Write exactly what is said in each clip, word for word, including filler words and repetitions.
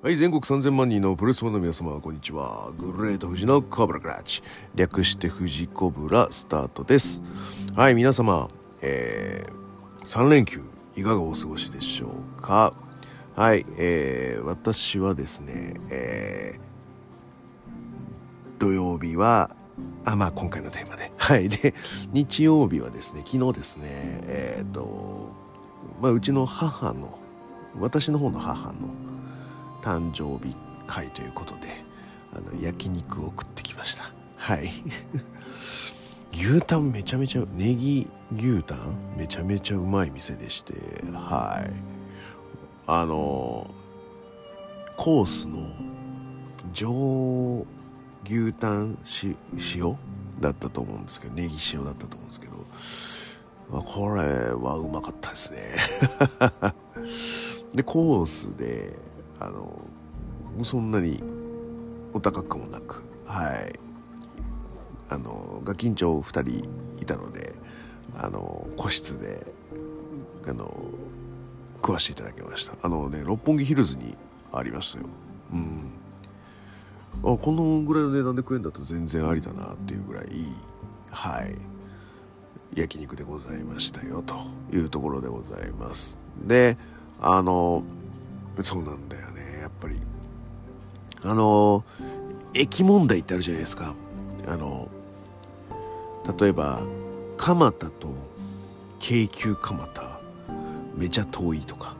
はい、全国さんぜんまんにんのプロレスファンの皆様、こんにちは。グレート富士のコブラクラッチ、略して富士コブラスタートです。はい、皆様、えー、さんれんきゅういかがお過ごしでしょうか。はい、えー、私はですね、えー、土曜日はあまあ今回のテーマで、はい、で日曜日はですね、昨日ですね、えーとまあ、うちの母の私の方の母の誕生日会ということで、あの焼肉を食ってきました。はい牛タンめちゃめちゃネギ牛タンめちゃめちゃうまい店でして、はい、あのコースの上牛タンし塩だったと思うんですけど、ネギ塩だったと思うんですけど、まあ、これはうまかったですねでコースであのそんなにお高くもなく、はい、あのガキンチョふたりいたので、あの個室であの食わしていただきました。あのね、六本木ヒルズにありましたよ。うん、あ、このぐらいの値段で食えるんだと全然ありだなっていうぐらい、はい、焼肉でございましたよというところでございます。で、あのそうなんだよね、やっぱりあの駅問題ってあるじゃないですか。あの例えば蒲田と京急蒲田めちゃ遠いとか、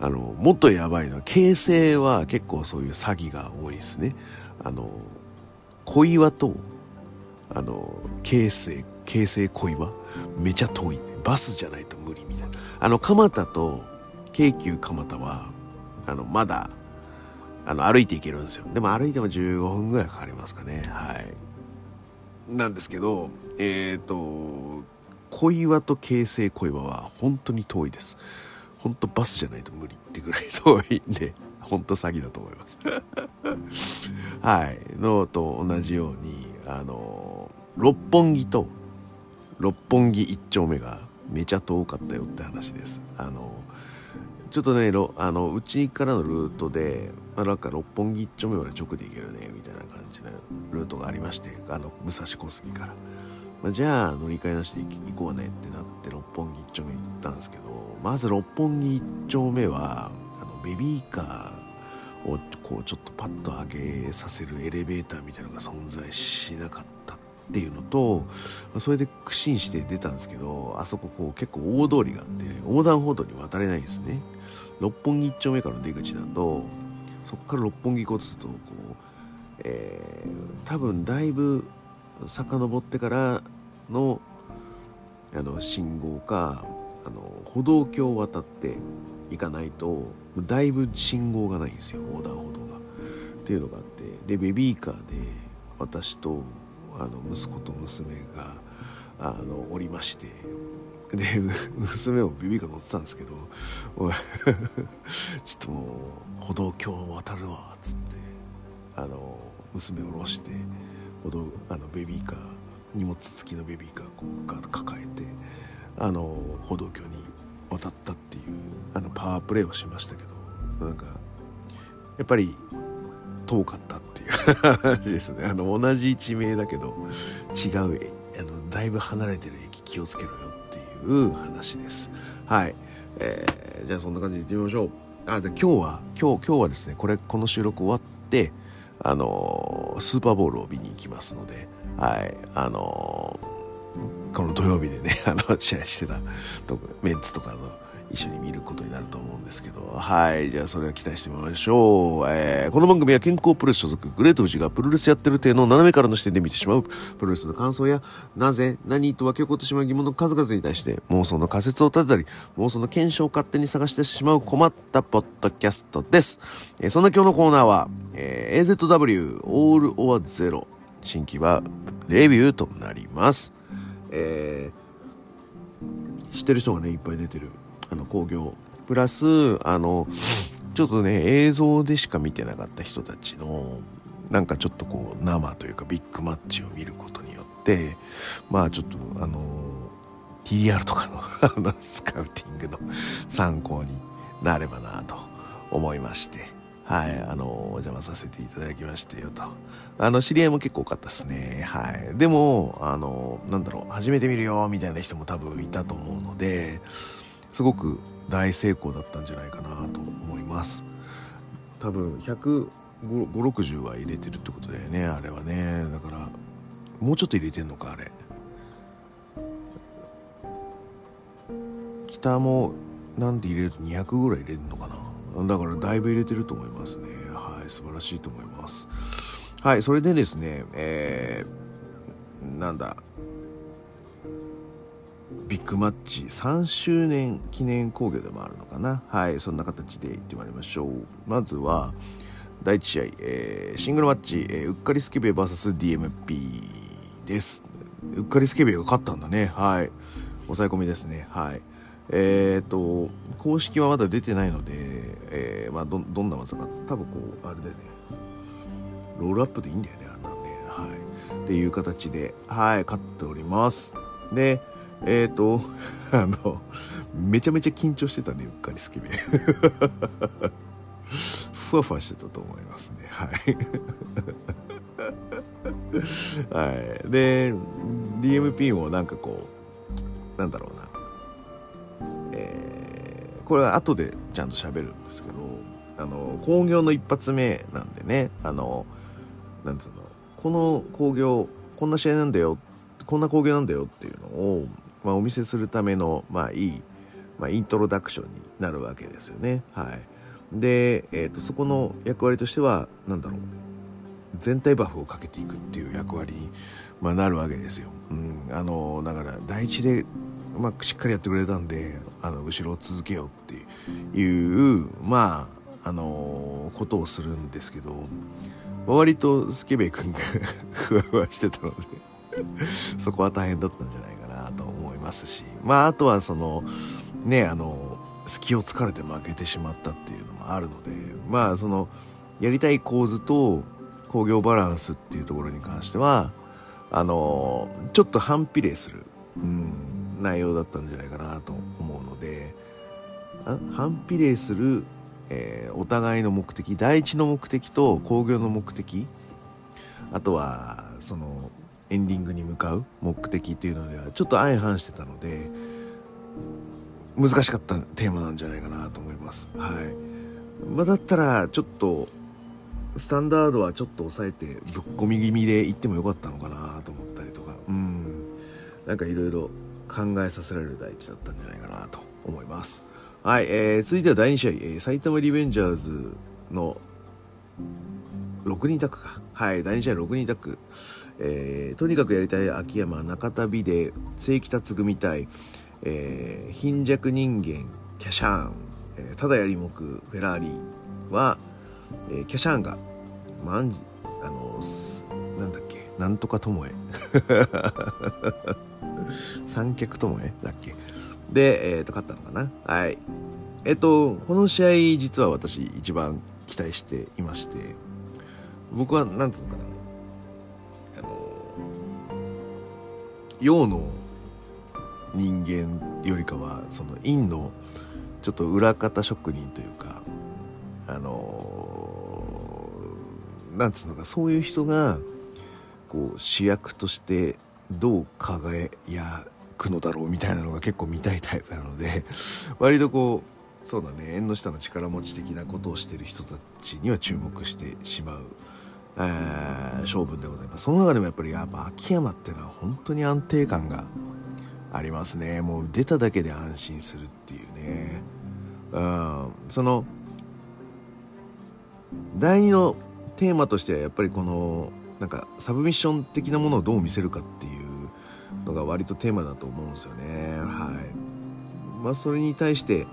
あのもっとやばいのは京成は結構そういう詐欺が多いですね。あの小岩とあの京成京成小岩めちゃ遠い、バスじゃないと無理みたいな。あの蒲田と京急蒲田はあのまだあの歩いていけるんですよ。でも歩いてもじゅうごふんぐらいかかりますかね。はい、なんですけど、えーと小岩と京成小岩は本当に遠いです。本当バスじゃないと無理ってぐらい遠いんで、本当詐欺だと思いますはい、のと同じようにあの六本木と六本木一丁目がめちゃ遠かったよって話です。あのちょっとね、あのうちからのルートで、まあ、なんか六本木一丁目まで直で行けるねみたいな感じのルートがありまして、あの武蔵小杉から、まあ、じゃあ乗り換えなしで行こうねってなって六本木一丁目に行ったんですけど、まず六本木一丁目はあのベビーカーをこうちょっとパッと上げさせるエレベーターみたいなのが存在しなかったっていうのと、それで苦心して出たんですけど、あそここう結構大通りがあって、ね、横断歩道に渡れないんですね。六本木一丁目からの出口だと、そこから六本木行こうとするとこう、えー、多分だいぶ遡ってからのあの信号かあの歩道橋を渡っていかないとだいぶ信号がないんですよ、横断歩道がっていうのがあって、でベビーカーで私とあの息子と娘があのおりまして、で娘もベビーカー乗ってたんですけどちょっともう歩道橋を渡るわっつって、あの娘を下ろして歩道あのベビーカー荷物付きのベビーカーをこうガッと抱えてあの歩道橋に渡ったっていうあのパワープレイをしましたけど、なんかやっぱり遠かったっていう話ですね。あの同じ地名だけど違う、あのだいぶ離れてる駅気をつけろよっていう話です。はい、えー、じゃあそんな感じでいってみましょう。あで今日は今日今日はですね、これこの収録終わってあのスーパーボウルを見に行きますので、はい、あのこの土曜日でね、あの試合してたとメンツとかの一緒に見ることになると思うんですけど、はい、じゃあそれは期待してみましょう。えー、この番組は健康プロレス所属グレート富士がプロレスやってる体の斜めからの視点で見てしまうプロレスの感想や、なぜ何と分け起こってしまう疑問の数々に対して妄想の仮説を立てたり妄想の検証を勝手に探してしまう困ったポッドキャストです。えー、そんな今日のコーナーは、えー、エーゼットダブリュー オールオアゼロ新規はレビューとなります。えー、知ってる人がねいっぱい出てるあの興行プラスあのちょっとね映像でしか見てなかった人たちのなんかちょっとこう生というかビッグマッチを見ることによって、まあちょっとあの ティーディーアール とかのスカウティングの参考になればなと思いまして、はい、あのお邪魔させていただきましてよと、あの知り合いも結構多かったですね。はい、でもあのなんだろう、初めて見るよみたいな人も多分いたと思うので、すごく大成功だったんじゃないかなと思います。多分ひゃくごじゅう、ろくじゅうは入れてるってことだよね、あれはね。だからもうちょっと入れてんのかあれ。北もなんで入れるとにひゃくぐらい入れるのかな。だからだいぶ入れてると思いますね。はい、素晴らしいと思います。はい、それでですね、えー、なんだ。ビッグマッチさんしゅうねん記念興行でもあるのかな。はい、そんな形でいってまいりましょう。まずはだいいち試合、えー、シングルマッチ、えー、うっかりスケベ ブイエスディーエムピー です。うっかりスケベが勝ったんだね。はい、抑え込みですね。はい、えー、っと公式はまだ出てないので、えー、まあ ど, どんな技か多分こうあれだよね、ロールアップでいいんだよね、あんなんね。はい、っていう形ではい勝っております。でえーとあのめちゃめちゃ緊張してたね、うっかりスケベふわふわしてたと思いますね。はいはい、で ディーエムピー もなんかこうなんだろうな、えー、これは後でちゃんと喋るんですけど、あの興行の一発目なんでね、あのなんつうの、この興行こんな試合なんだよ、こんな興行なんだよっていうのを、まあ、お見せするための、まあいいまあ、イントロダクションになるわけですよね。はい、で、えーと、そこの役割としてはなんだろう、全体バフをかけていくっていう役割に、まあ、なるわけですよ。うん、あのだから第一でうまくしっかりやってくれたんで、あの後ろを続けようっていう、まあ、あのことをするんですけど、割とスケベ君がふわふわしてたのでそこは大変だったんじゃないかなと思いますし、まああとはそのね、あの隙を突かれて負けてしまったっていうのもあるので、まあそのやりたい構図と興行バランスっていうところに関してはあのちょっと反比例する、うん、内容だったんじゃないかなと思うので、あ反比例する、えー、お互いの目的、第一の目的と興行の目的、あとはそのエンディングに向かう目的というのではちょっと相反してたので難しかったテーマなんじゃないかなと思います。はい、まあ、だったらちょっとスタンダードはちょっと抑えてぶっ込み気味でいってもよかったのかなと思ったりとか、うん、なんかいろいろ考えさせられる第一だったんじゃないかなと思います。はい、えー、続いてはだいに試合、えー、埼玉リベンジャーズのろくにんタックか。はい、だいに試合ろくにんタック、えー、とにかくやりたい秋山、中田美で正規達組対、えー、貧弱人間キャシャーン、えー、ただやりもくフェラーリは、えー、キャシャーンがマンジあのなんだっけ、なんとかともえ三脚ともえだっけで、えー、と勝ったのかな。はい、えっ、ー、とこの試合実は私一番期待していまして、僕はなんつうのかな、陽の人間よりかはその陰のちょっと裏方職人というか、あのー、なんつうのか、そういう人がこう主役としてどう輝くのだろうみたいなのが結構見たいタイプなので、割とこうそうだね、縁の下の力持ち的なことをしている人たちには注目してしまう勝負でございます。その中でもやっぱりやっぱ秋山っていうのは本当に安定感がありますね。もう出ただけで安心するっていうね、うん、その第二のテーマとしてはやっぱりこのなんかサブミッション的なものをどう見せるかっていうのが割とテーマだと思うんですよね。はい、まあ、それに対して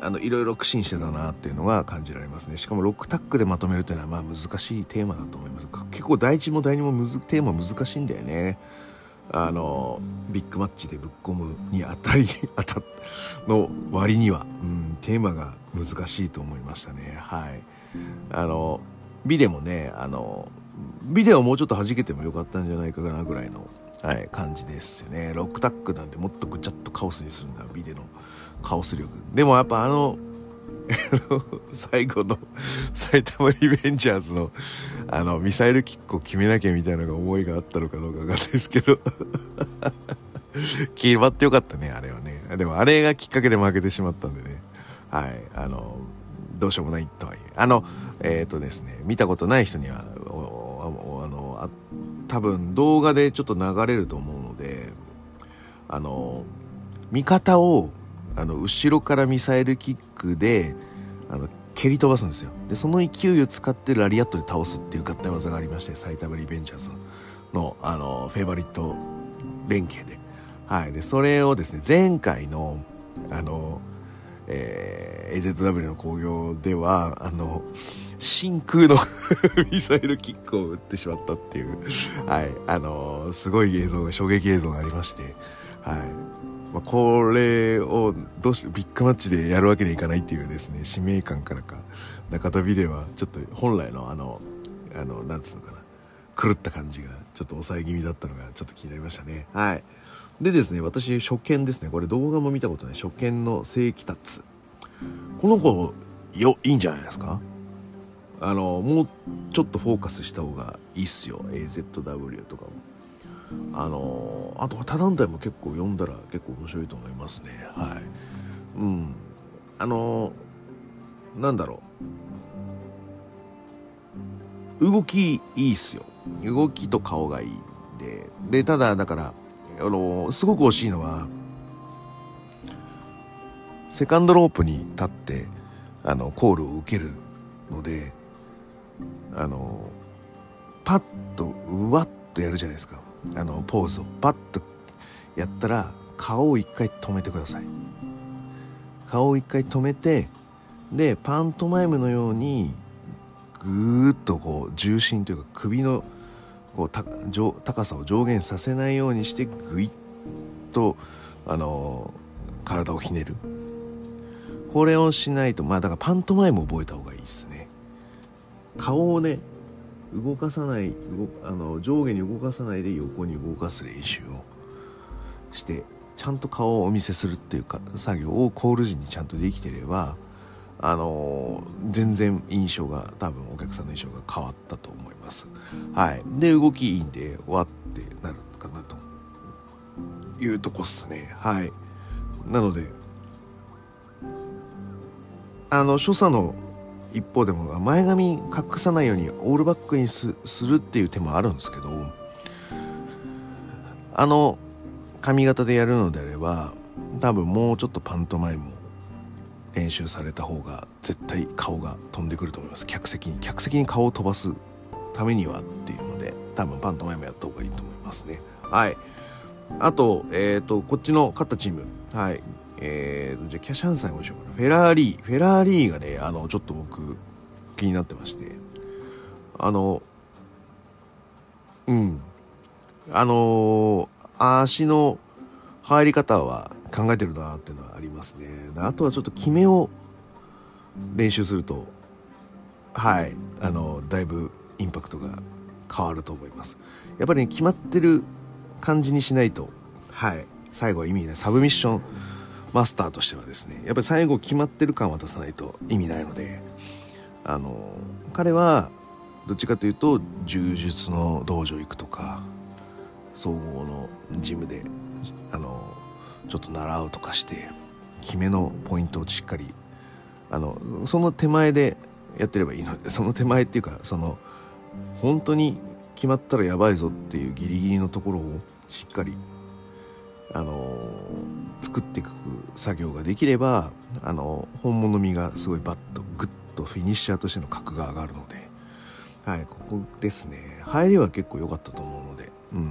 あのいろいろ苦心してたなっていうのが感じられますね。しかもろくタックでまとめるというのはまあ難しいテーマだと思います。結構第一も第二もむずテーマ難しいんだよね。あのビッグマッチでぶっ込むにあたりあたの割には、うん、テーマが難しいと思いましたね。はい、あのビデもね、あのビデオもうちょっと弾けてもよかったんじゃないかなぐらいの、はい、感じですよね。ロックタックなんてもっとぐちゃっとカオスにするんだ、ビデのカオス力。でもやっぱあの最後の埼玉リベンジャーズのあのミサイルキックを決めなきゃみたいなのが思いがあったのかどうかわかんないですけど決まってよかったね、あれはね。でもあれがきっかけで負けてしまったんでね、はい、あのどうしようもないとはいえ、あのえっとですね、見たことない人にはおあのあ多分動画でちょっと流れると思うので、あの味方をあの後ろからミサイルキックであの蹴り飛ばすんですよ。でその勢いを使ってラリアットで倒すっていう合体技がありまして、埼玉リベンジャーズ の, あのフェイバリット連携で、はい、でそれをですね、前回のあの、えー、エーゼットダブリュー の興行ではあの真空のミサイルキックを打ってしまったっていうはいあのすごい映像が衝撃映像がありまして、はい。まあ、これをどうしビッグマッチでやるわけにいかないっていうですね、使命感からか中田ビデはちょっと本来のあのあのなんつうのかな、狂った感じがちょっと抑え気味だったのがちょっと気になりましたね。はい。でですね、私初見ですね、これ動画も見たことない初見の正規達、この子よいいんじゃないですか。あのもうちょっとフォーカスした方がいいっすよ、 エーゼットダブリュー とかも。あのー、あと他団体も結構読んだら結構面白いと思いますね。はい。うん、あのー、なんだろう、動きいいっすよ、動きと顔がいいんで。でただだから、あのー、すごく惜しいのはセカンドロープに立ってあのコールを受けるので、あのー、パッとうわっとやるじゃないですか、あのポーズをパッとやったら顔を一回止めてください。顔を一回止めて、でパントマイムのようにぐーっとこう重心というか首のこうた上高さを上限させないようにしてぐいっとあのー、体をひねる。これをしないと、まあだからパントマイムを覚えた方がいいですね。顔をね動かさない、あの上下に動かさないで横に動かす練習をして、ちゃんと顔をお見せするっていうか作業をコール時にちゃんとできてれば、あのー、全然印象が多分お客さんの印象が変わったと思います。はい。で動きいいんで終わってなるかなというとこっすね。はい。なのであの所作の一方でも前髪隠さないようにオールバックに す, するっていう手もあるんですけど、あの髪型でやるのであれば多分もうちょっとパントマイムを練習された方が絶対顔が飛んでくると思います。客席に客席に顔を飛ばすためにはっていうので、多分パントマイムやった方がいいと思いますね。はい。あとえっ、ー、とこっちの勝ったチーム、はい、えー、じゃあキャシャンさんもしようかな。フェラーリーフェラーリーがね、あのちょっと僕気になってまして、あのうんあのー、足の入り方は考えてるなっていうのはありますね。あとはちょっと決めを練習すると、はいあのだいぶインパクトが変わると思います。やっぱり、ね、決まってる感じにしないと、はい最後は意味ない。サブミッションマスターとしてはですね、やっぱり最後決まってる感を出さないと意味ないので、あの彼はどっちかというと柔術の道場行くとか総合のジムであのちょっと習うとかして、決めのポイントをしっかりあのその手前でやってればいいので、その手前っていうかその本当に決まったらやばいぞっていうギリギリのところをしっかりあの作っていく作業ができれば、あの本物味がすごいバッとグッとフィニッシャーとしての格が上がるので、はい、ここですね。入りは結構良かったと思うので、うん、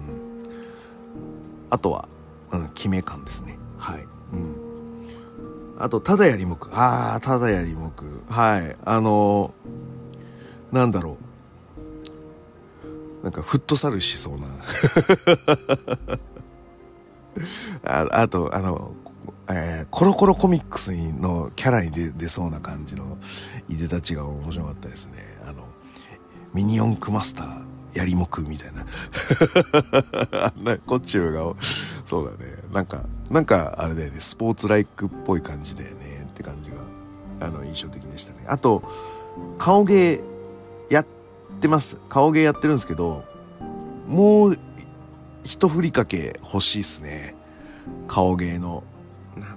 あとは、うん、決め感ですね。はい、うん、あとただやりもく、ああただやりもく、はいあのなんだろう、なんかフットサルしそうなあ, あとあの、えー、コロコロコミックスのキャラに 出, 出そうな感じのいでたちが面白かったですね。あのミニ四駆マスターやりもくみたいなあんなコチューがそうだね、なんかなんかあれだよね、スポーツライクっぽい感じだよねって感じがあの印象的でしたね。あと顔芸やってます。顔芸やってるんですけど、もう一振りかけ欲しいですね。顔芸の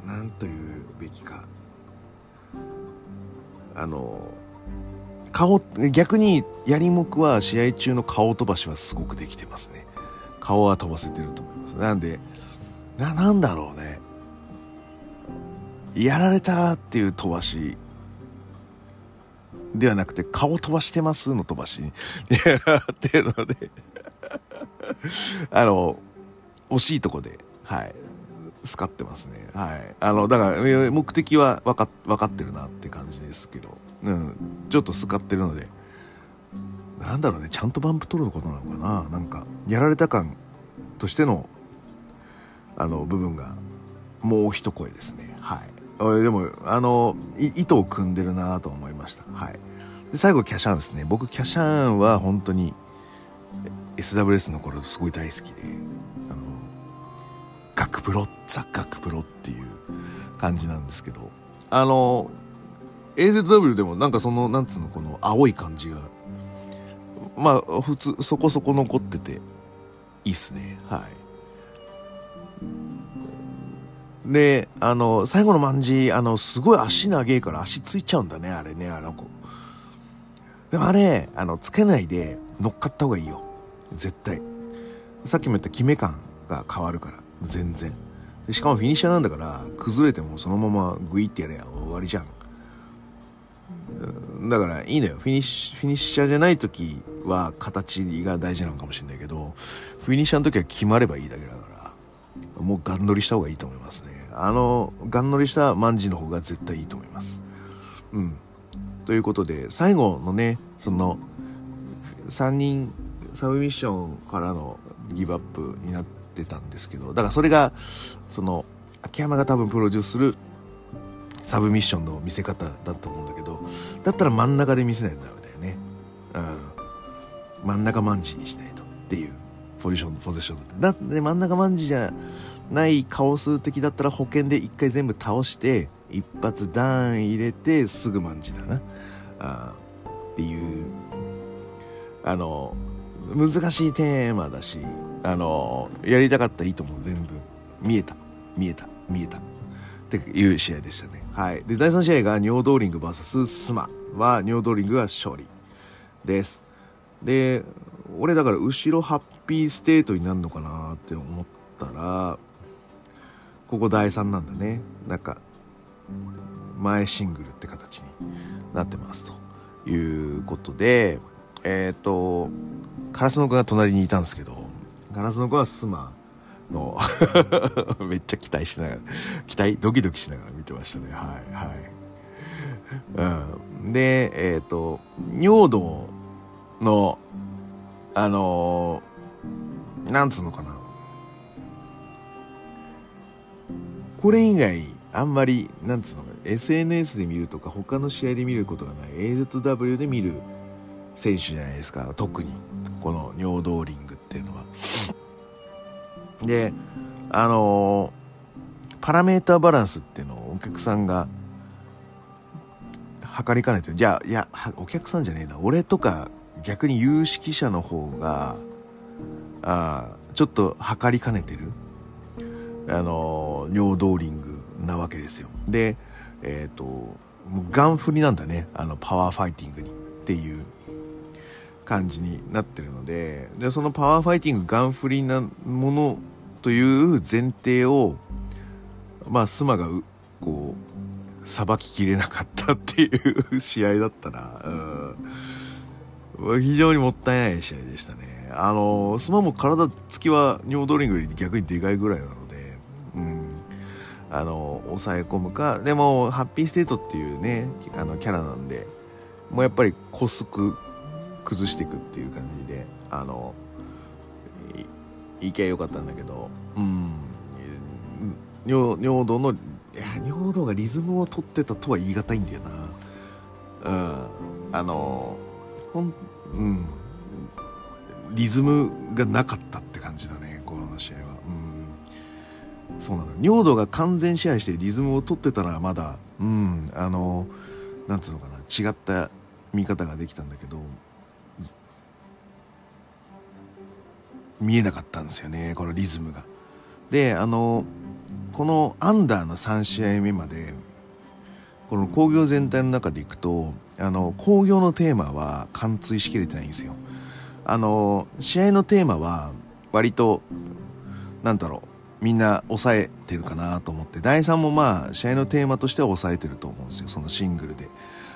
な, なんというべきか、あの顔、逆にやりもくは試合中の顔飛ばしはすごくできてますね。顔は飛ばせてると思います。なんで な, なんだろうね、やられたっていう飛ばしではなくて、顔飛ばしてますの飛ばしっていうのであの惜しいとこで、はい、スカってますね。はい、あのだから目的は分か、分かってるなって感じですけど、うん、ちょっとスカってるので、なんだろうね、ちゃんとバンプ取ることなのかな、なんかやられた感としてのあの部分がもう一声ですね。はい、でもあの糸を組んでるなと思いました。はい、で最後キャシャンですね。僕キャシャンは本当に エスダブリューエス の頃すごい大好きで、あのガクプロ、ザガクプロっていう感じなんですけど、あの エーゼットダブリュー でもなんかそのなんつうのこの青い感じがまあ普通そこそこ残ってていいっすね。はい。であの最後の卍、あのすごい足長いから足ついちゃうんだね、あれね、あの子でもあれあのつけないで乗っかった方がいいよ絶対。さっきも言った決め感が変わるから全然で、しかもフィニッシャーなんだから崩れてもそのままグイってやれば終わりじゃん。だからいいのよ、フィニッシュ、フィニッシャーじゃない時は形が大事なのかもしれないけど、フィニッシャーの時は決まればいいだけだからもうガン乗りした方がいいと思いますね。あのガン乗りしたマンジの方が絶対いいと思います。うん。ということで最後のね、そのさんにんサブミッションからのギブアップになってたんですけど、だからそれがその秋山が多分プロデュースするサブミッションの見せ方だと思うんだけど、だったら真ん中で見せないとダメだよね。うん。真ん中マンジにしないとっていう。ポジションポジションだって、真ん中マンジじゃない顔数的だったら保険で一回全部倒して一発ダーン入れてすぐマンジだなあっていう、あの難しいテーマだし、あのやりたかった意図も全部見えた見えた見えたっていう試合でしたね。はい。でだいさん試合がニョードーリング ブイエス スマはニョードーリングが勝利です。で俺だから後ろハッピーステートになるのかなって思ったら、ここだいさんなんだね。なんか前シングルって形になってますということで、えっとカラスの子が隣にいたんですけど、カラスの子はスマのめっちゃ期待しながら、期待ドキドキしながら見てましたね。はいはい、うん、でえっと尿道のあのー、なんつうのかな、これ以外あんまりなんつうのかな、 エスエヌエス で見るとか他の試合で見ることがない エーゼットダブリュー で見る選手じゃないですか、特にこの尿道リングっていうのはであのー、パラメーターバランスっていうのをお客さんが測りかねてる。いやいやお客さんじゃねえな、俺とか逆に有識者の方があちょっと測りかねてる、あのー、尿道リングなわけですよ。でえっ、ー、ともうガン振りなんだね、あのパワーファイティングにっていう感じになってるの で, でそのパワーファイティングガン振りなものという前提をまあスマがうこうさばききれなかったっていう試合だったら、うん、非常にもったいない試合でしたね。あのスマも体つきは尿ドリングより逆にでかいぐらいなので、うん、あの抑え込むか、でもハッピーステートっていうねあのキャラなんで、もうやっぱりこすく崩していくっていう感じであの い, いけばよかったんだけど、うん、尿道のいや尿道がリズムを取ってたとは言い難いんだよな、うん、あのほんうん、リズムがなかったって感じだね、この試合は。そうなの。領土が完全支配してリズムを取ってたらまだ、うん、あのなんつうのかな、違った見方ができたんだけど、見えなかったんですよね、このリズムが。で、あのこのアンダーのさん試合目までこの興行全体の中でいくと、あの興行のテーマは貫通しきれてないんですよ。あの試合のテーマは割となんだろう、みんな抑えてるかなと思って、だいさんもまあ試合のテーマとしては抑えてると思うんですよ。そのシングルで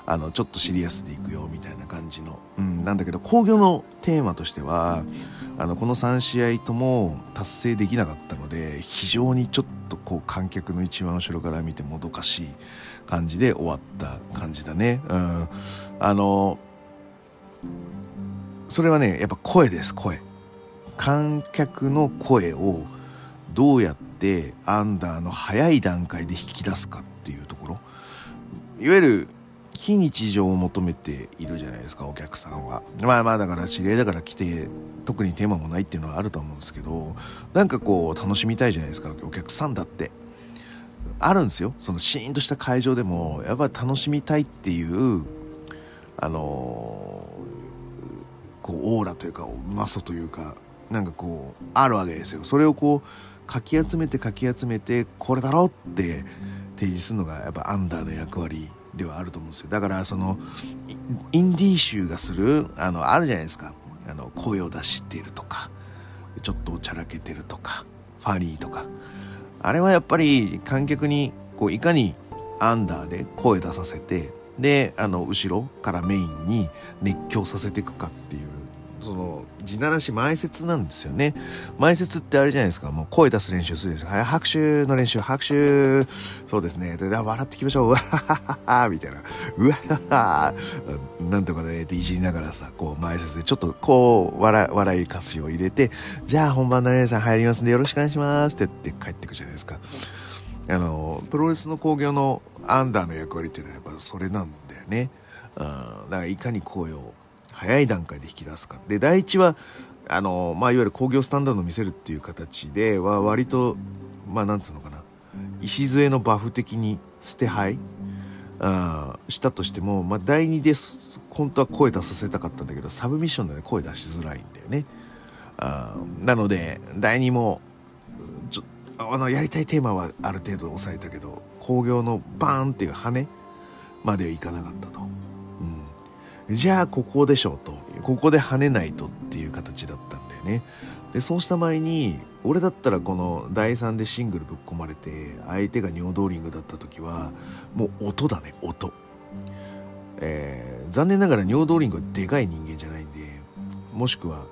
あのちょっとシリアスでいくよみたいな感じの、うん、なんだけど興行のテーマとしてはあのこのさん試合とも達成できなかったので、非常にちょっとこう観客の一番後ろから見てもどかしい感じで終わった感じだね、うん、あのそれはね、やっぱ声です。声、観客の声をどうやってアンダーの早い段階で引き出すかっていうところ、いわゆる非日常を求めているじゃないですか、お客さんは。まあまあだから指令だから来て特にテーマもないっていうのはあると思うんですけど、なんかこう楽しみたいじゃないですか、お客さんだってあるんですよ。そのシーンとした会場でもやっぱり楽しみたいっていうあのー、こうオーラというかマソというかなんかこうあるわけですよ。それをこうかき集めてかき集めてこれだろうって提示するのがやっぱアンダーの役割ではあると思うんですよ。だからそのインディー集がする あのあるじゃないですか、あの声を出してるとかちょっとおちゃらけてるとかファニーとか、あれはやっぱり観客にこういかにアンダーで声出させて、であの後ろからメインに熱狂させていくかっていう、その地ならし前説なんですよね。前説ってあれじゃないですか、もう声出す練習するんですよ。はい、拍手の練習、拍手、そうですね、で笑っていきましょう、うわはははみたいな、うわははなんとかねっていじりながらさ、こう前説でちょっとこう 笑, 笑いかすを入れて、じゃあ本番の皆さん入りますんでよろしくお願いしますって言って帰ってくじゃないですか。あのプロレスの興行のアンダーの役割っていうのはやっぱそれなんだよね。うん、だからいかに声を早い段階で引き出すかで、第一はあの、まあ、いわゆる興行スタンダードを見せるっていう形では割と、まあ、なんつうのかな、礎のバフ的に捨て牌あしたとしても、まあ、第二で本当は声出させたかったんだけどサブミッションで、ね、声出しづらいんだよね。あなので第二もちょあのやりたいテーマはある程度抑えたけど興行のバーンっていう羽まではいかなかったと。じゃあここでしょうと、ここで跳ねないとっていう形だったんだよね。でそうした前に俺だったらこのだいさんでシングルぶっ込まれて相手がニョードーリングだった時はもう音だね、音、えー、残念ながらニョードーリングはでかい人間じゃないんで、もしくは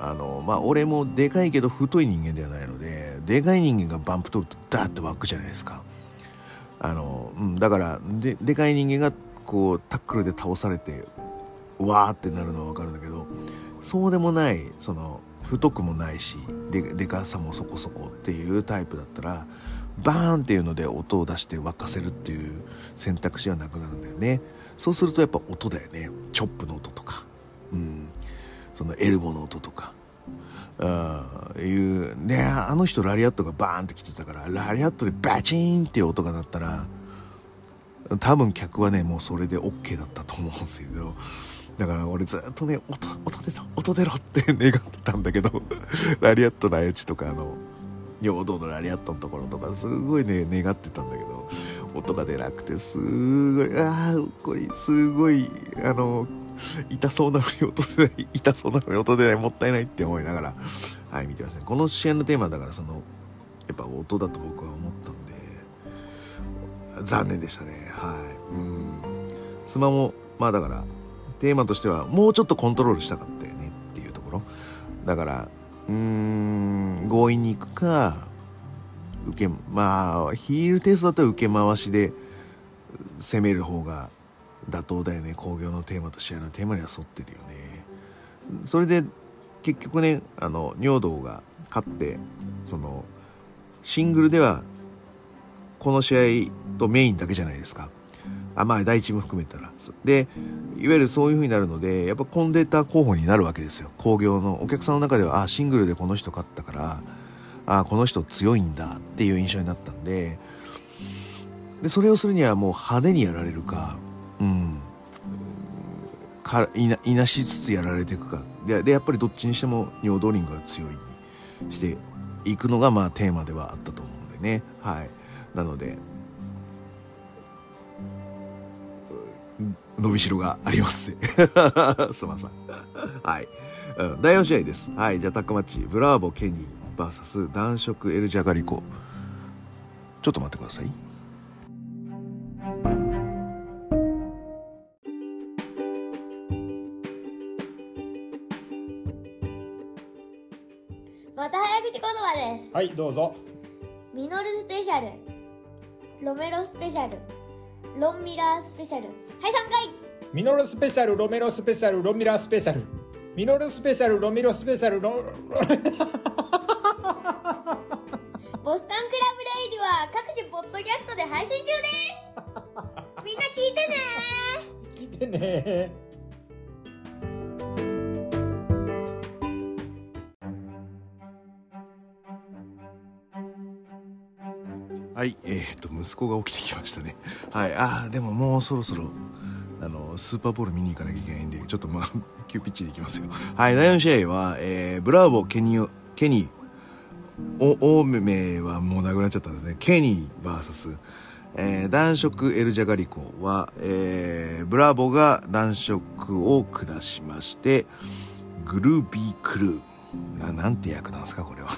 あのまあ俺もでかいけど太い人間ではないので、でかい人間がバンプ取るとダーッと湧くじゃないですか。あの、うん、だから で, でかい人間がこうタックルで倒されてわーってなるのは分かるんだけど、そうでもないその太くもないし で, でかさもそこそこっていうタイプだったらバーンっていうので音を出して沸かせるっていう選択肢はなくなるんだよね。そうするとやっぱ音だよね、チョップの音とか、うん、そのエルボの音とかあいうね。あの人ラリアットがバーンって来てたからラリアットでバチーンっていう音が鳴ったら多分客はねもうそれで OK だったと思うんですけど、だから俺ずっとね音音出ろ音出ろって願ってたんだけどラリアットの相打ちとかあの陽道のラリアットのところとかすごいね願ってたんだけど音が出なくて、すごいあーすごいあの痛そうなふうに音出ない痛そうなふうに音出ないもったいないって思いながらはい見てましたね。この試合のテーマだからそのやっぱ音だと僕は思ったんで残念でしたね。はい、うん。スマもまあだからテーマとしてはもうちょっとコントロールしたかったよねっていうところだから、うーん強引に行くか受け、まあヒールテイストだったら受け回しで攻める方が妥当だよね。興行のテーマと試合のテーマには沿ってるよね。それで結局ねあの尿道が勝って、そのシングルではこの試合とメインだけじゃないですか。あまあ第一も含めたらで、いわゆるそういう風になるのでやっぱコンデーター候補になるわけですよ。興行のお客さんの中ではあシングルでこの人勝ったからああこの人強いんだっていう印象になったんで、でそれをするにはもう派手にやられるか、うん、か い, ないなしつつやられていくか で, でやっぱりどっちにしても尿道リングが強いにしていくのがまあテーマではあったと思うんでね、はい、なので伸びしろがありますすまさんはい、うん、だいよん試合です。はい、じゃあタッグマッチブラーボケニー ブイエス 男色エルジャガリコ、ちょっと待ってください。また早口言葉です。はい、どうぞ。ミノルスペシャル、ロメロスペシャル、ロンミラースペシャル、はいさんかい。ミノルスペシャル、ロメロスペシャル、ロンミラースペシャル、ミノルスペシャル、ロミロスペシャル、ロボスタンクラブレイディは各種ポッドキャストで配信中です。みんな聞いてね、聞いてね。はい、えー、っと息子が起きてきましたね。はい、あーでももうそろそろあのスーパーボール見に行かなきゃいけないんで、ちょっとまあ急ピッチでいきますよ。はい、だいよん試合は、えー、ブラーボケニーケニーおおめはもうなくなっちゃったんですね。ケニー ブイエス、えー、男色エルジャガリコは、えー、ブラーボが男色を下しまして、グルービークルー な, なんて役なんですかこれは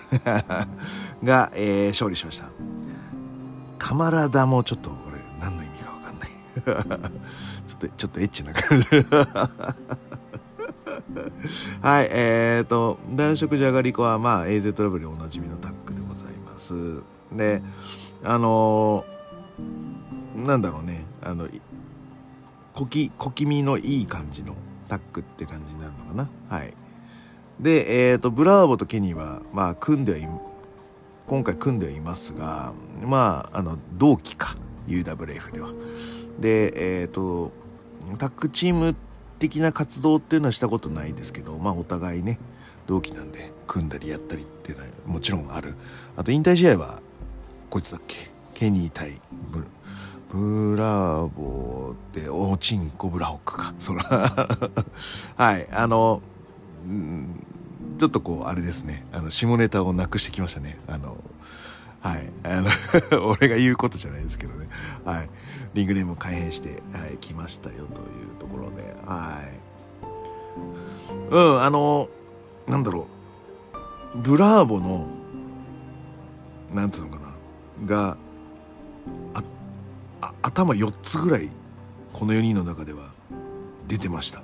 が、えー、勝利しました。カマラダもちょっと俺何の意味か分かんないちょっとちょっとエッチな感じはい、えーと男色じゃがりこはまあ エーゼットダブリュー でおなじみのタッグでございます。であのー、なんだろうね、あの小気、小気味のいい感じのタッグって感じになるのかな。はい、でえーとブラーボとケニーはまあ組んではい今回組んではいますが、まあ、あの同期か ユーダブリューエフ では。で、えーと、タッグチーム的な活動っていうのはしたことないですけど、まあ、お互いね同期なんで組んだりやったりっていうのはもちろんある。あと引退試合はこいつだっけ、ケニー対ブブラボーでおチンコブラホックかそらはいあのうんちょっとこうあれですね、あの下ネタをなくしてきましたね。あのはいあの俺が言うことじゃないですけどね、はい、リングネームを改変して、はい、来ましたよというところで、はい、うんあのなんだろう、ブラーボのなんつうのかながああ頭よっつぐらいこのよにんの中では出てました。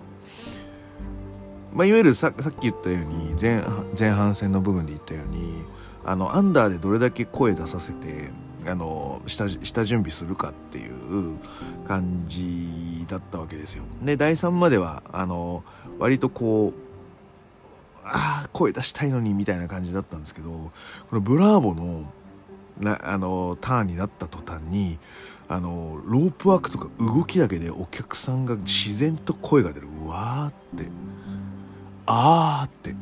まあ、いわゆる さ, さっき言ったように 前, 前半戦の部分で言ったように、あのアンダーでどれだけ声出させてあの 下, 下準備するかっていう感じだったわけですよ。でだいさんまではあの割とこうああ声出したいのにみたいな感じだったんですけど、このブラーボ の, なあのターンになった途端にあのロープワークとか動きだけでお客さんが自然と声が出る、うわーってあーって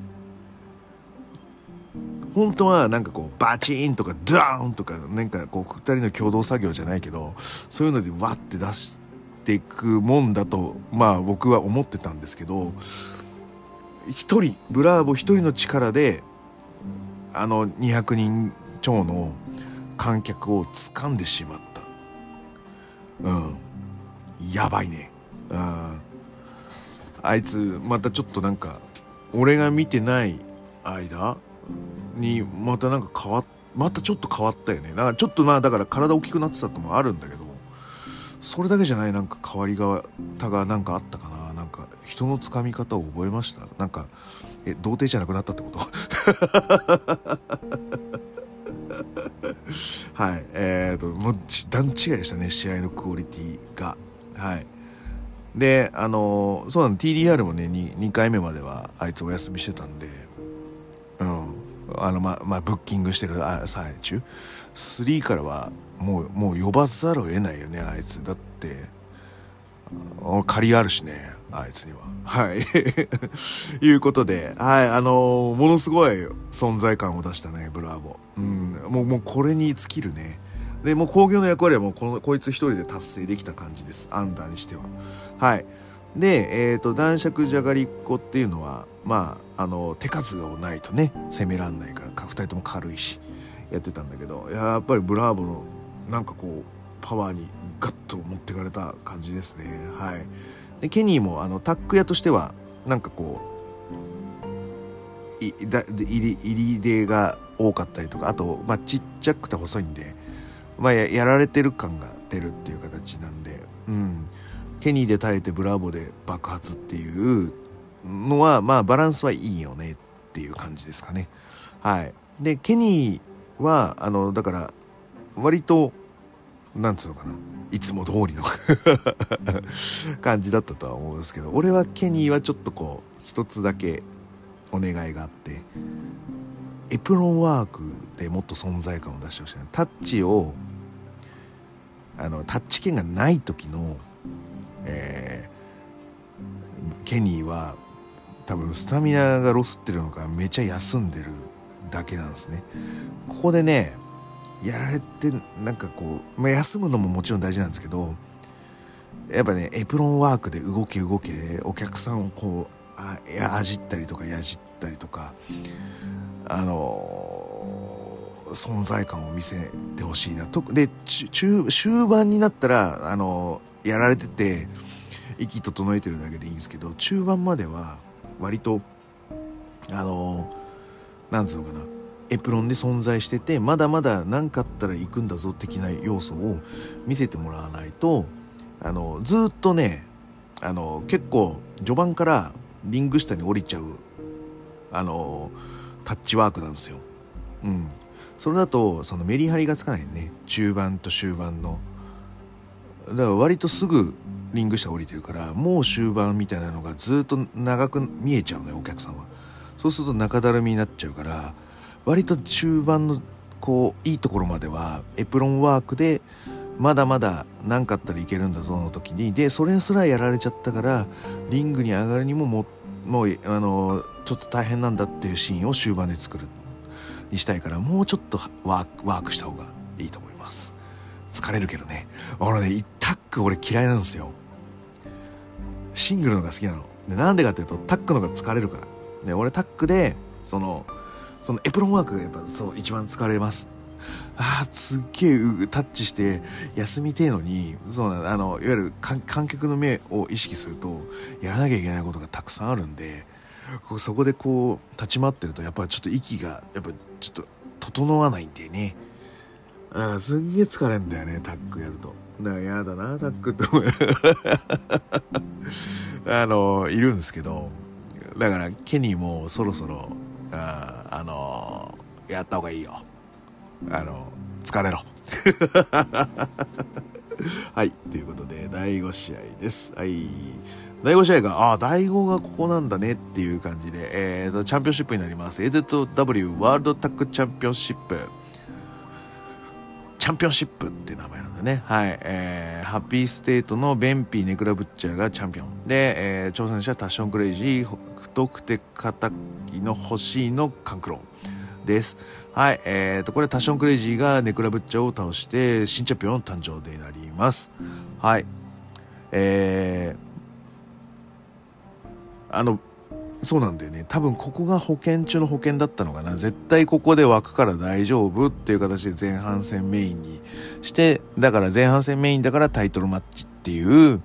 本当はなんかこうバチーンとかドーンとかなんかこうふたりの共同作業じゃないけど、そういうのでわって出していくもんだとまあ僕は思ってたんですけど、一人ブラーボ一人の力であのにひゃくにん超の観客を掴んでしまった。うんやばいね。うんあいつまたちょっとなんか俺が見てない間にまたなんか変わっまたちょっと変わったよね。なんかちょっとまあだから体大きくなってたってもあるんだけど、それだけじゃないなんか変わり方がなんかあったかな。なんか人のつかみ方を覚えました。なんかえ童貞じゃなくなったってことはいえーともう段違いでしたね、試合のクオリティが。はいであのそうなの ティーディーアール もね 2, にかいめまではあいつお休みしてたんで、うんあのままあ、ブッキングしてる最中さんからはもうもう呼ばざるを得ないよねあいつ。だってあ借りあるしね。あいつには、はいいうことで、はい、あのー、ものすごい存在感を出したね、ブラボー、うん、もうもうこれに尽きるね。でもう興行の役割はもう この、こいつ一人で達成できた感じです、アンダーにしては。はい。で、えーと、男爵じゃがりっこっていうのは、まあ、あの手数がないとね攻めらんないから、ふたりとも軽いしやってたんだけど、やっぱりブラボーのなんかこうパワーにガッと持ってかれた感じですね。はい。でケニーもあのタック屋としてはなんかこういだ入り入り出が多かったりとか、あと、まあ、ちっちゃくて細いんで、まあ、や, やられてる感が出るっていう形なんで、うん、ケニーで耐えてブラボーで爆発っていうのは、まあ、バランスはいいよねっていう感じですかね。はい、でケニーはあのだから割となんつうのかな、いつも通りの感じだったとは思うんですけど、俺はケニーはちょっとこう一つだけお願いがあって、エプロンワークでもっと存在感を出してほしい。タッチをあのタッチ権がない時の、えー、ケニーは多分スタミナがロスってるのかめちゃ休んでるだけなんですね。ここでねやられてなんかこう、まあ、休むのももちろん大事なんですけど、やっぱねエプロンワークで動け動けでお客さんをこう あ, あじったりとかやじったりとか、あのー、存在感を見せてほしいなと。で中終盤になったら、あのー、やられてて息整えてるだけでいいんですけど、中盤までは割とあのー、なんつうのかな、エプロンで存在してて、まだまだ何かあったら行くんだぞ的な要素を見せてもらわないと、あのずっとねあの結構序盤からリング下に降りちゃうあのタッチワークなんですよ、うん、それだとそのメリハリがつかないね、中盤と終盤の。だから割とすぐリング下降りてるから、もう終盤みたいなのがずっと長く見えちゃうのよお客さんは。そうすると中だるみになっちゃうから、割と中盤のこういいところまではエプロンワークでまだまだ何かあったらいけるんだぞの時に、でそれすらやられちゃったから、リングに上がるにも も, もうあのちょっと大変なんだっていうシーンを終盤で作るにしたいから、もうちょっとワー ク, ワークした方がいいと思います。疲れるけどね、俺ねタック俺嫌いなんですよ。シングルのが好きなので、なんでかっていうとタックのが疲れるからで、俺タックでそのそのエプロンワークがやっぱそう一番疲れます。あーすっげえタッチして休みてえのに、そうなあのいわゆる観客の目を意識するとやらなきゃいけないことがたくさんあるんで、こそこでこう立ち回ってるとやっぱちょっと息がやっぱちょっと整わないんでね、あすんげえ疲れんだよねタックやると。だからやだなタックってあのいるんですけど、だからケニーもそろそろあ, あのー、やった方がいいよ、あのー、疲れろはいということでだいご試合です。はい、だいご試合があだいごがここなんだねっていう感じで、えーと、チャンピオンシップになります。 エーゼットダブリュー ワールドタッグチャンピオンシップチャンピオンシップっていう名前なんだね。はい、えー、ハッピーステートのベンピーネクラブッチャーがチャンピオンで、えー、挑戦者タッションクレイジー、太くて硬いの星のカンクローです。はい、えーとこれタッションクレイジーがネクラブッチャーを倒して新チャンピオン誕生でなります。はい、えー、あのそうなんだよね、多分ここが保険中の保険だったのかな、絶対ここで枠から大丈夫っていう形で前半戦メインにして、だから前半戦メインだからタイトルマッチっていう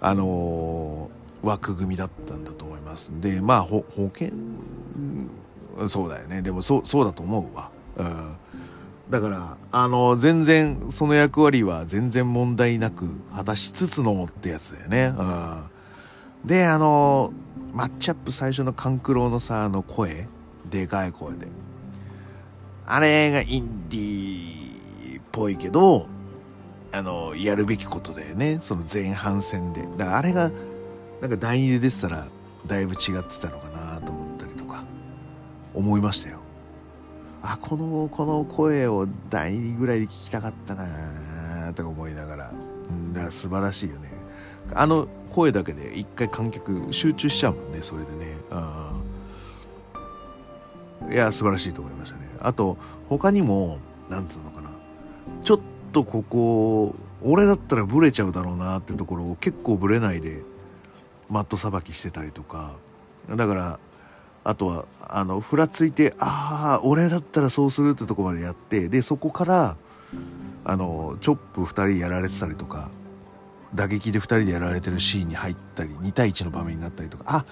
あのー、枠組みだったんだと思います。でまあ保険そうだよね、でも そ, そうだと思うわ、うん、だからあのー、全然その役割は全然問題なく果たしつつのってやつだよね、うん、であのーマッチアップ最初の勘九郎のさあの声でかい声で、あれがインディーっぽいけどあのやるべきことだよね、その前半戦で。だからあれがなんか第二で出てたらだいぶ違ってたのかなと思ったりとか思いましたよ。あこのこの声を第二ぐらいで聞きたかったなとか思いながら、うん、だから素晴らしいよね。あの声だけで一回観客集中しちゃうもんね、それでね。あ、いや素晴らしいと思いましたね。あと他にもなんつうのかな、ちょっとここ俺だったらブレちゃうだろうなってところを結構ブレないでマットさばきしてたりとか、だからあとはあのふらついて、ああ俺だったらそうするってとこまでやって、でそこからあのチョップふたりやられてたりとか、打撃でふたりでやられてるシーンに入ったりにたいいちの場面になったりとか、あ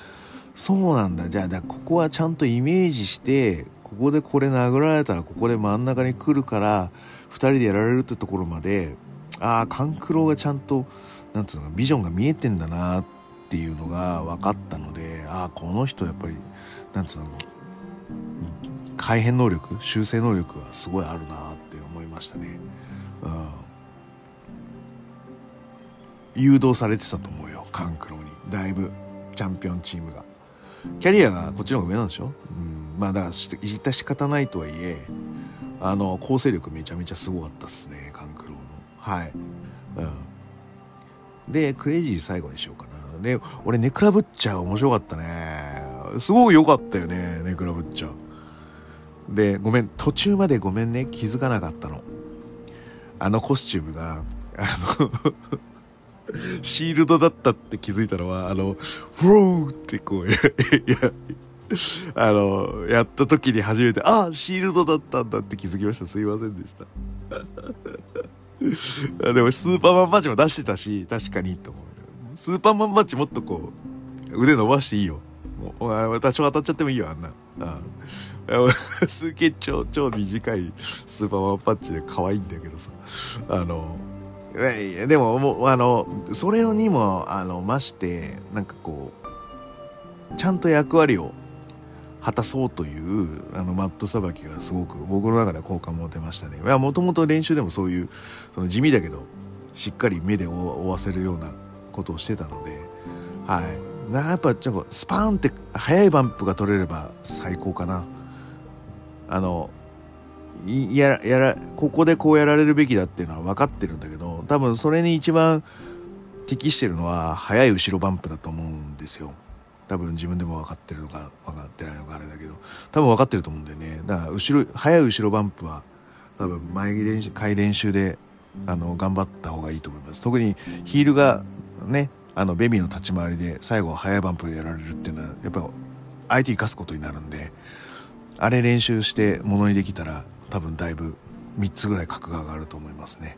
そうなんだ、じゃあだここはちゃんとイメージして、ここでこれ殴られたらここで真ん中に来るからふたりでやられるってところまで、ああ勘九郎がちゃんとなんつうのビジョンが見えてんだなっていうのが分かったので、ああこの人やっぱりなんつうの改変能力、修正能力がすごいあるなって思いましたね。うん、誘導されてたと思うよ、勘九郎にだいぶ。チャンピオンチームがキャリアがこっちの方が上なんでしょ、うん、まあだから致し方ないとはいえ、あの構成力めちゃめちゃすごかったっすね、勘九郎の。はい、うん、でクレイジー最後にしようかな。で俺ネクラブッチャー面白かったね、すごい良かったよねネクラブッチャーで。ごめん途中までごめんね、気づかなかったの。あのコスチュームがあのシールドだったって気づいたのは、あのフローってこう や, や, あのやった時に初めて、あシールドだったんだって気づきました。すいませんでしたでもスーパーマンパンチも出してたし、確かにと思う。スーパーマンパンチもっとこう腕伸ばしていいよ、もう多少当たっちゃってもいいよあんな。ああすげえ超超短いスーパーマンパンチで可愛いんだけどさ、あのでももうあのそれにもあのまして、なんかこうちゃんと役割を果たそうというあのマットさばきがすごく僕の中では好感持てましたね。もともと練習でもそういうその地味だけどしっかり目で追わせるようなことをしてたので、はい、やっぱちょっとスパーンって速いバンプが取れれば最高かな。あのやらやらここでこうやられるべきだっていうのは分かってるんだけど、多分それに一番適してるのは速い後ろバンプだと思うんですよ。多分自分でも分かってるのか分かってないのかあれだけど、多分分かってると思うんだよね。だから後ろ速い後ろバンプは多分前練習回練習であの頑張った方がいいと思います。特にヒールがね、あのベビーの立ち回りで最後は速いバンプでやられるっていうのはやっぱ相手生かすことになるんで、あれ練習してものにできたら多分だいぶみっつぐらい格が上がると思いますね。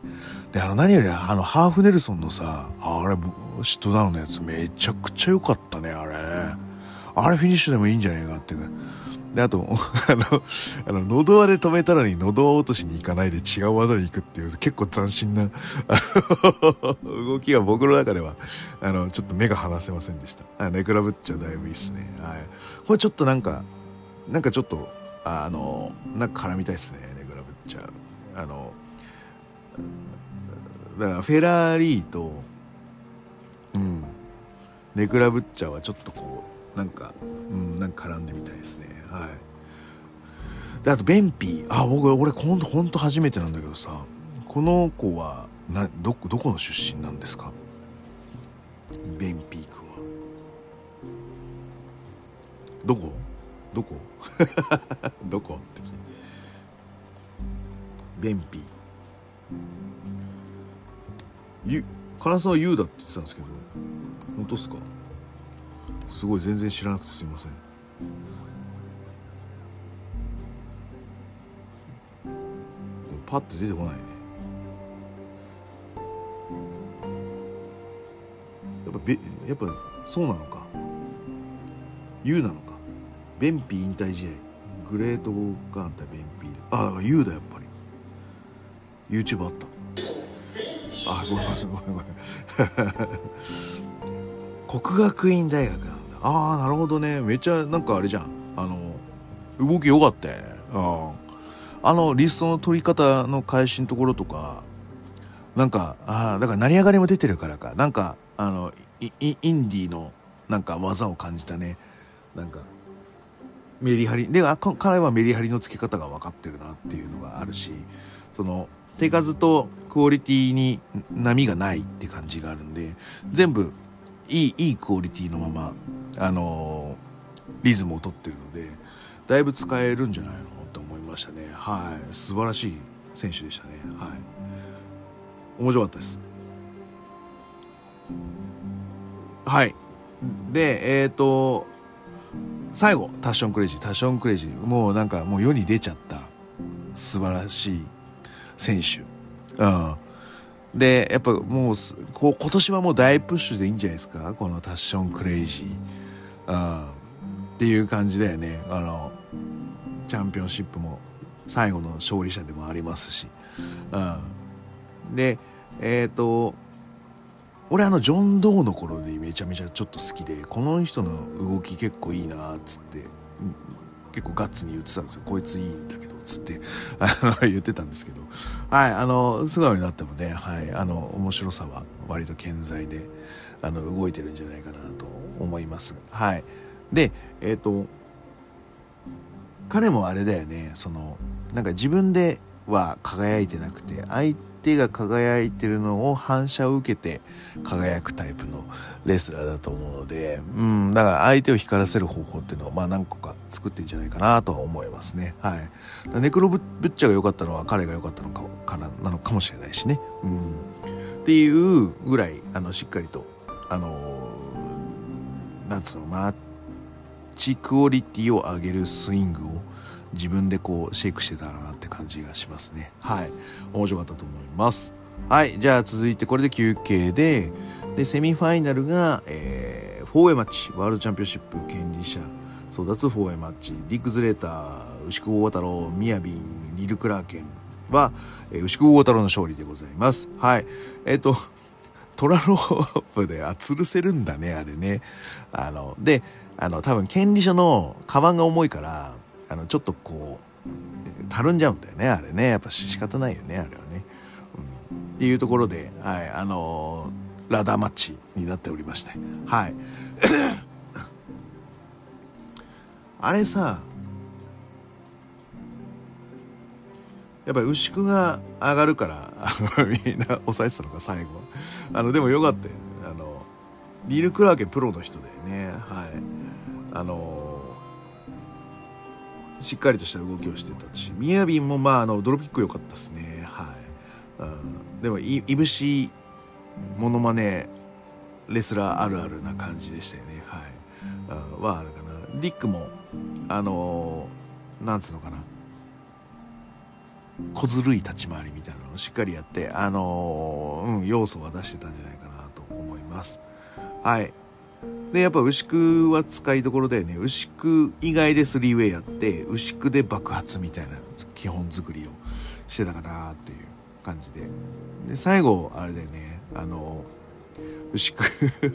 であの何よりあのハーフネルソンのさ、あれシットダウンのやつめちゃくちゃ良かったね。あれあれフィニッシュでもいいんじゃないかっていう。であとあのあの喉輪で止めたのに喉輪落としに行かないで違う技に行くっていう結構斬新な動きが僕の中ではあのちょっと目が離せませんでした。ネクラブッチャーだいぶいいっすね、はい、これちょっとなんかなんかちょっとあのなんか絡みたいですねネクラブッチャー。あのだからフェラーリーと、うん、ネクラブッチャーはちょっとこうなんか、うん、なんか絡んでみたいですね、はい。であとベンピー、あ僕俺今度本当初めてなんだけどさ、この子はな ど, どこの出身なんですかベンピー君は。どこどこどこってベンピーゆ唐沢優だって言ってたんですけど、本当っすか。すごい全然知らなくてすいません。パッと出てこないね。やっぱべやっぱそうなのか優なのか。ベンピー引退試合グレートウォーカー対ベンピー、ああ ユー だやっぱり YouTube あった。あごめんごめんごめん国学院大学なんだ。ああなるほどね。めっちゃなんかあれじゃん、あの動きよかったよ、うん、あのリストの取り方の開始のところとかなんか、ああだから成り上がりも出てるからか、なんかあのインディーのなんか技を感じたね。なんかメリハリで、彼はメリハリのつけ方が分かってるなっていうのがあるし、その手数とクオリティに波がないって感じがあるんで、全部いいいいクオリティのまま、あのー、リズムを取ってるので、だいぶ使えるんじゃないのと思いましたね。はい、素晴らしい選手でしたね。はい、面白かったです。はい。で、えっと、最後、タッションクレイジー、タッションクレイジー、もうなんかもう世に出ちゃった素晴らしい選手。うん、でやっぱもうこう今年はもう大プッシュでいいんじゃないですか、このタッションクレイジー、うん、っていう感じだよね。あのチャンピオンシップも最後の勝利者でもありますし、うん、でえっと俺あのジョン・ドーの頃でめちゃめちゃちょっと好きで、この人の動き結構いいなっつって結構ガッツに言ってたんですよ。こいついいんだけどつって言ってたんですけど、はい、あの素顔になってもね、はい、あの面白さは割と健在で、あの動いてるんじゃないかなと思います。はい。でえっと彼もあれだよね、そのなんか自分では輝いてなくて、相手が輝いてるのを反射を受けて輝くタイプのレスラーだと思うので、うん、だから相手を光らせる方法っていうのをまあ何個か作ってんじゃないかなとは思いますね。はい。ネクロブッチャーが良かったのは彼が良かったのかかななのかもしれないしね、うんっていうぐらい、あのしっかりとあのなんつうのマッチクオリティを上げるスイングを自分でこうシェイクしてたなって感じがしますね。はい、面白かったと思います。はい。じゃあ続いてこれで休憩で、でセミファイナルが、えー、フォーウェイマッチ、ワールドチャンピオンシップ権利者争奪フォーウェイマッチ、ディック・ズレーター、牛久大太郎、ミヤビン、リル・クラーケンは、えー、牛久大太郎の勝利でございます。はい。えっ、ー、とトラロープで吊るせるんだね、あれね。あのであの多分権利者のカバンが重いから、あのちょっとこうたるんじゃうんだよね、あれね。やっぱ仕方ないよね、あれはね、うん、っていうところで、はい、あのー、ラダーマッチになっておりまして、はいあれさ、やっぱり牛久が上がるからみんな抑えてたのか最後あのでもよかったよ、ね、あのリル・クラーケンプロの人だよね。はい。あのーしっかりとした動きをしてたし、ミヤビンもまああのドロップキック良かったですね。はい、うん、でもいぶしモノマネレスラーあるあるな感じでしたよね。はい、うん、はあるかな。ディックもあのー、なんつうのかな、小ずるい立ち回りみたいなのをしっかりやって、あのー、うん、要素は出してたんじゃないかなと思います。はい。でやっぱ牛久は使いどころだよね。牛久以外で スリーウェイ やって、牛久で爆発みたいな基本作りをしてたかなっていう感じで、で最後あれだよね、あの牛久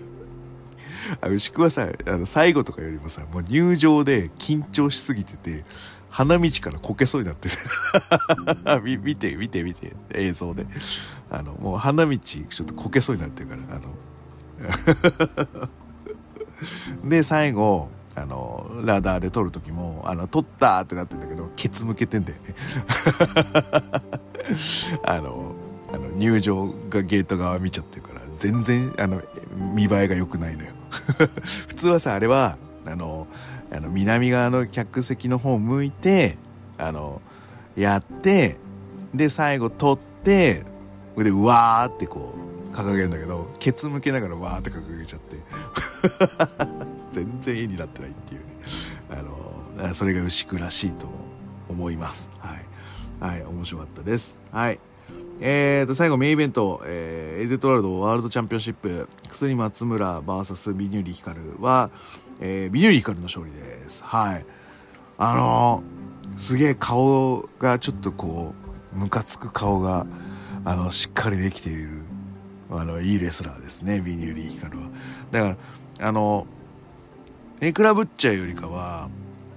牛久はさ、あの最後とかよりもさ、もう入場で緊張しすぎてて花道からこけそうになってて見て見て見て映像であのもう花道ちょっとこけそうになってるから、あので最後あのラダーで撮る時もあの撮ったってなってんだけど、ケツ向けてんだよねあのあの入場がゲート側見ちゃってるから、全然あの見栄えが良くないのよ普通はさ、あれはあのあの南側の客席の方向いてあのやって、で最後撮ってでうわーってこう掲げるんだけど、ケツ向けながらわーって掲げちゃって全然絵になってないっていうね、あのそれが牛久らしいと思います。はい、はい、面白かったです。はい。えーと最後メインイベント、えー、エーゼット ワールドワールドチャンピオンシップ、薬松村 ブイエス ビニューリヒカルは、えー、ビニューリヒカルの勝利です。はい。あのー、すげえ顔がちょっとこうムカつく顔があのしっかりできている、あのいいレスラーですね、ビニューリーヒカルは。だからあのネクラブッチャーよりかは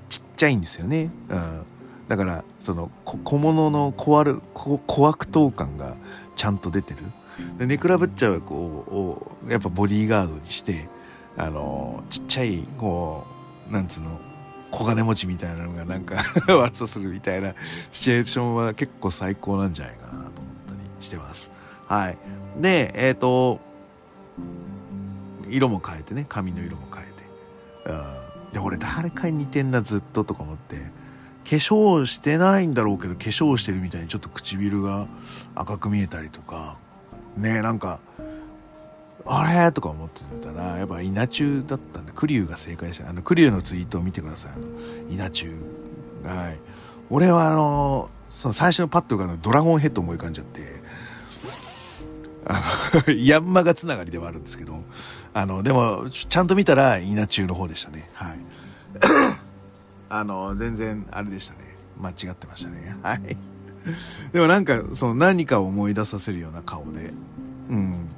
ちっちゃいんですよね、うん、だからその小物の小悪小悪党感がちゃんと出てる。でネクラブッチャーはこうやっぱボディーガードにして、あのちっちゃいこうなんつうの小金持ちみたいなのがなんか悪さするみたいなシチュエーションは結構最高なんじゃないかなと思ってしてます。はい。で、えっと色も変えてね、髪の色も変えて、うん、で俺誰かに似てんなずっととか思って、化粧してないんだろうけど化粧してるみたいにちょっと唇が赤く見えたりとかね、なんかあれとか思ってたら、やっぱ稲中だったんで、クリュウが正解した。あのクリュウのツイートを見てください。あの稲中、はい、俺はあのその最初のパッと浮かんだドラゴンヘッド思い浮かんじゃって、あのヤンマガつながりではあるんですけど、あのでもちゃんと見たら稲中の方でしたね。はい。あの全然あれでしたね、間違ってましたね。はい。でもなんかその何かを思い出させるような顔で、うん、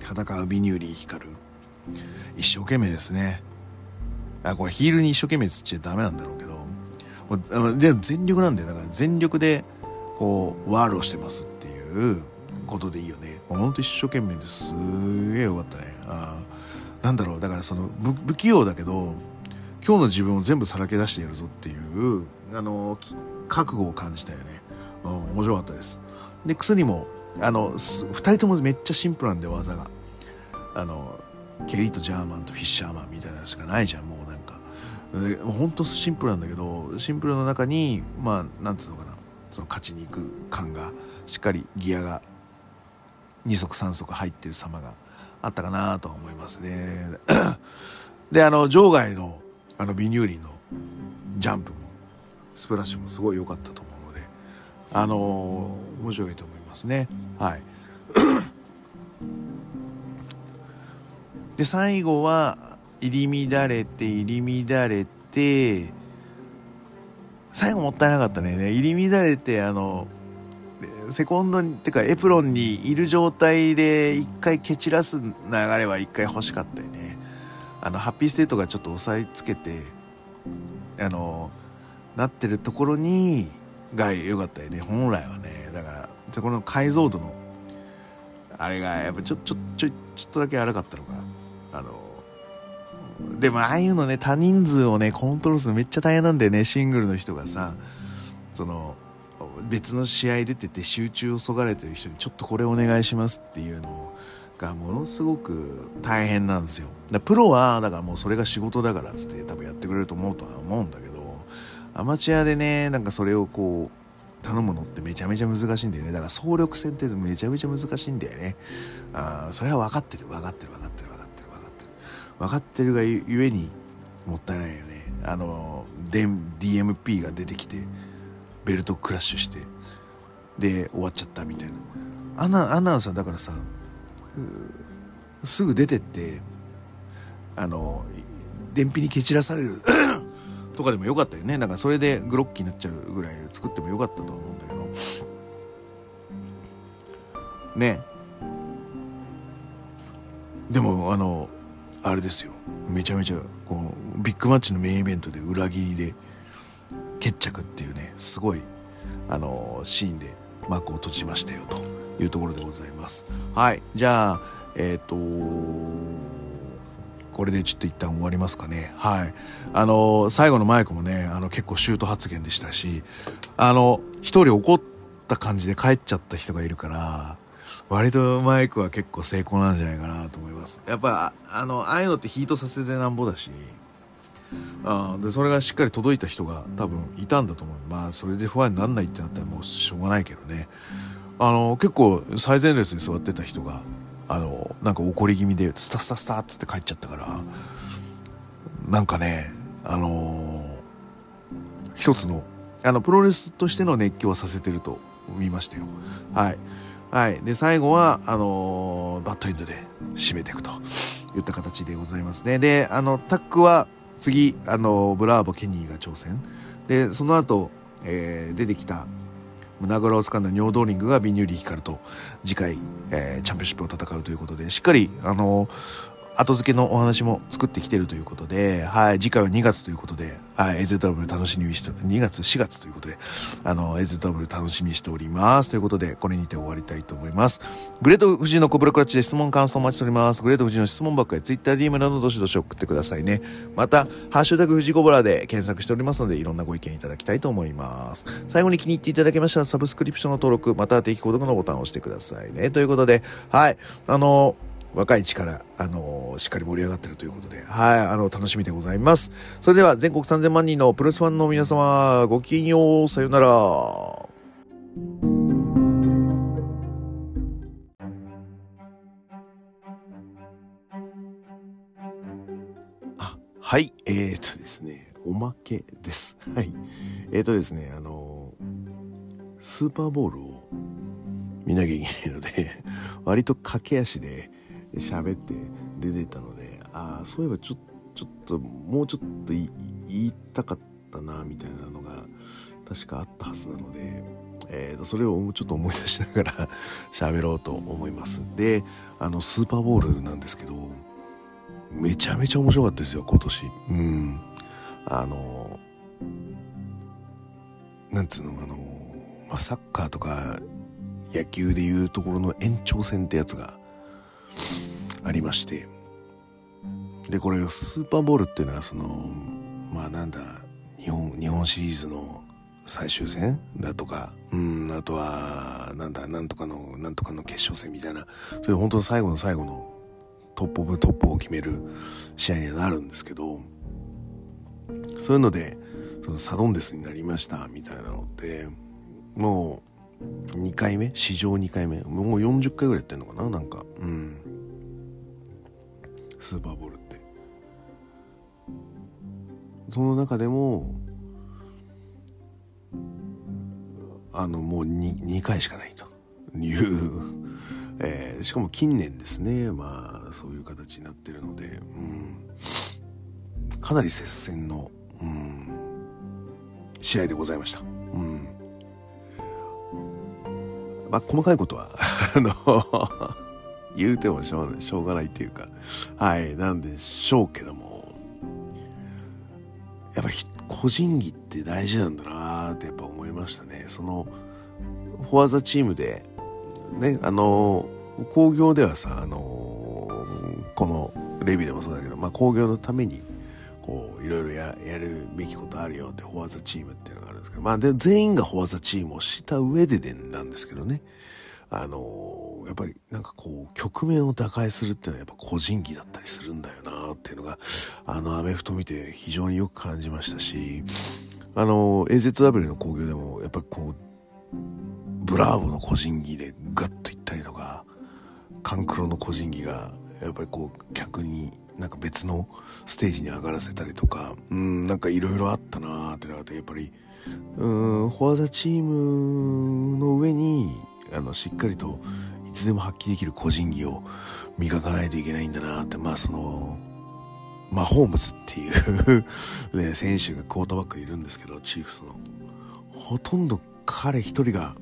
戦うビニューリー光る、一生懸命ですね。あ、これヒールに一生懸命つっちゃダメなんだろうけど、もうでも全力なんだよ。だから全力でこうワールをしてますっていうことでいいよね。ほんと一生懸命です。げえよかったね。あ、なんだろう、だからその不器用だけど今日の自分を全部さらけ出してやるぞっていうあの覚悟を感じたよね、うん、面白かったです。でクスにもあのふたりともめっちゃシンプルなんで、技があのケリーとジャーマンとフィッシャーマンみたいなのしかないじゃん。もうなんかほんとシンプルなんだけど、シンプルの中にまあなんつうのかな、その勝ちに行く感がしっかりギアがに足さん足入ってる様があったかなとは思いますね。であの場外のあのビニューリンのジャンプもスプラッシュもすごい良かったと思うので、あのー、面白いと思いますね。はい。で最後は入り乱れて入り乱れて、最後もったいなかったね。入り乱れてあのセコンドにてかエプロンにいる状態で一回蹴散らす流れは一回欲しかったよね。あのハッピーステートがちょっと押さえつけてあのなってるところにが良かったよね、本来はね。だからそこの解像度のあれがやっぱちょちょちょちょっとだけ荒かったのが、あのでもああいうのね、多人数をねコントロールするのめっちゃ大変なんだよね。シングルの人がさ、その別の試合出てて集中をそがれてる人にちょっとこれお願いしますっていうのをがものすごく大変なんですよ。だプロはだからもうそれが仕事だからっつって多分やってくれると思うとは思うんだけど、アマチュアでねなんかそれをこう頼むのってめちゃめちゃ難しいんだよね。だから総力戦ってめちゃめちゃ難しいんだよね。あ、それは分かってる分かってる分かってる分かってる分かってる分かってるがゆえにもったいないよね。あの ディーエムピー が出てきてベルトクラッシュしてで終わっちゃったみたいな。アナアナさんだからさ、すぐ出てってあの電費に蹴散らされるとかでもよかったよね。なんかそれでグロッキーになっちゃうぐらい作ってもよかったと思うんだけどね。でもあのあれですよ、めちゃめちゃこうビッグマッチのメインイベントで裏切りで決着っていうね、すごいあのシーンで幕を閉じましたよというところでございます。はい。じゃあえっとこれでちょっと一旦終わりますかね。はい。あの最後のマイクもねあの結構シュート発言でしたし、あの一人怒った感じで帰っちゃった人がいるから、割とマイクは結構成功なんじゃないかなと思います。やっぱあのああいうのってヒートさせてなんぼだし、あでそれがしっかり届いた人が多分いたんだと思う。まあそれで不安になんないってなったらもうしょうがないけどね。あの結構最前列に座ってた人があのなんか怒り気味でスタスタスタっつって帰っちゃったから、なんかねあのー、一つのあのプロレスとしての熱狂はさせてると見ましたよ。はいはい。で最後はあのー、バッドエンドで締めていくといった形でございますね。であのタックは次あのブラーボケニーが挑戦で、その後、えー、出てきた胸ぐらを掴んだ尿道リングがビニューリー光ると次回、えー、チャンピオンシップを戦うということで、しっかりあの後付けのお話も作ってきてるということで、はい、次回はにがつということで、はい、エーゼットダブリュー 楽しみにして、にがつしがつということで、あの、エーゼットダブリュー 楽しみにしております。ということで、これにて終わりたいと思います。グレート富士のコブラクラッチで質問感想を待ちしております。グレート富士の質問ばっかり、ツイッターディーエム などどしどし送ってくださいね。また、ハッシュタグ富士コブラで検索しておりますので、いろんなご意見いただきたいと思います。最後に気に入っていただけましたら、サブスクリプションの登録、また定期購読のボタンを押してくださいね。ということで、はい、あの、若い力、あのー、しっかり盛り上がってるということで、はい、あの、楽しみでございます。それでは、全国さんぜんまんにんのプロレスファンの皆様、ごきげんよう、さよなら。あ、はい、えーとですね、おまけです。はい。えーとですね、あのー、スーパーボールを見なきゃいけないので、割と駆け足で、喋って出てたので、ああそういえばちょ、ちょっともうちょっと言いたかったなみたいなのが確かあったはずなので、えーと、それをちょっと思い出しながら喋ろうと思います。で、あのスーパーボウルなんですけど、めちゃめちゃ面白かったですよ今年。うん、あのなんつうの、あの、まあ、サッカーとか野球でいうところの延長戦ってやつがありまして、でこれスーパーボウルっていうのはそのまあなんだ日本日本シリーズの最終戦だとか、うん、あとはなんだなんとかのなんとかの決勝戦みたいな、そういう本当の最後の最後のトップオブトップを決める試合になるんですけど、そういうのでそのサドンデスになりましたみたいなので、もうにかいめ、史上にかいめ、もうよんじゅっかいぐらいやってんのかな、なんか、うん、スーパーボウルって。その中でもあのもう に, にかいしかないという、えー、しかも近年ですね、まあそういう形になってるので、うん、かなり接戦の、うん、試合でございました。うん、まあ、細かいことはあの言うてもしょうがない、しょうがないっていうか、はい、なんでしょうけども、やっぱ個人技って大事なんだなーってやっぱ思いましたね。そのフォアザチームでね、あの工業ではさ、あのこのレビューでもそうだけど、まあ工業のためにこういろいろ や, やるべきことあるよってフォアザチームっていうのがあるんですけど、まあで全員がフォアザチームをした上ででなんですけどね、あのー、やっぱりなんかこう局面を打開するっていうのはやっぱ個人技だったりするんだよなっていうのが、あのアメフト見て非常によく感じましたし、あのー、エーゼットダブリュー の興行でもやっぱりこうブラーボの個人技でガッといったりとか、カンクロの個人技がやっぱりこう客になんか別のステージに上がらせたりとか、うん、なんかいろいろあったなーってなって、やっぱりうーん、フォアザチームの上にあのしっかりといつでも発揮できる個人技を磨かないといけないんだなーって、まあそのまあホームズっていうね選手がクォーターバックいるんですけど、チーフスのほとんど彼一人が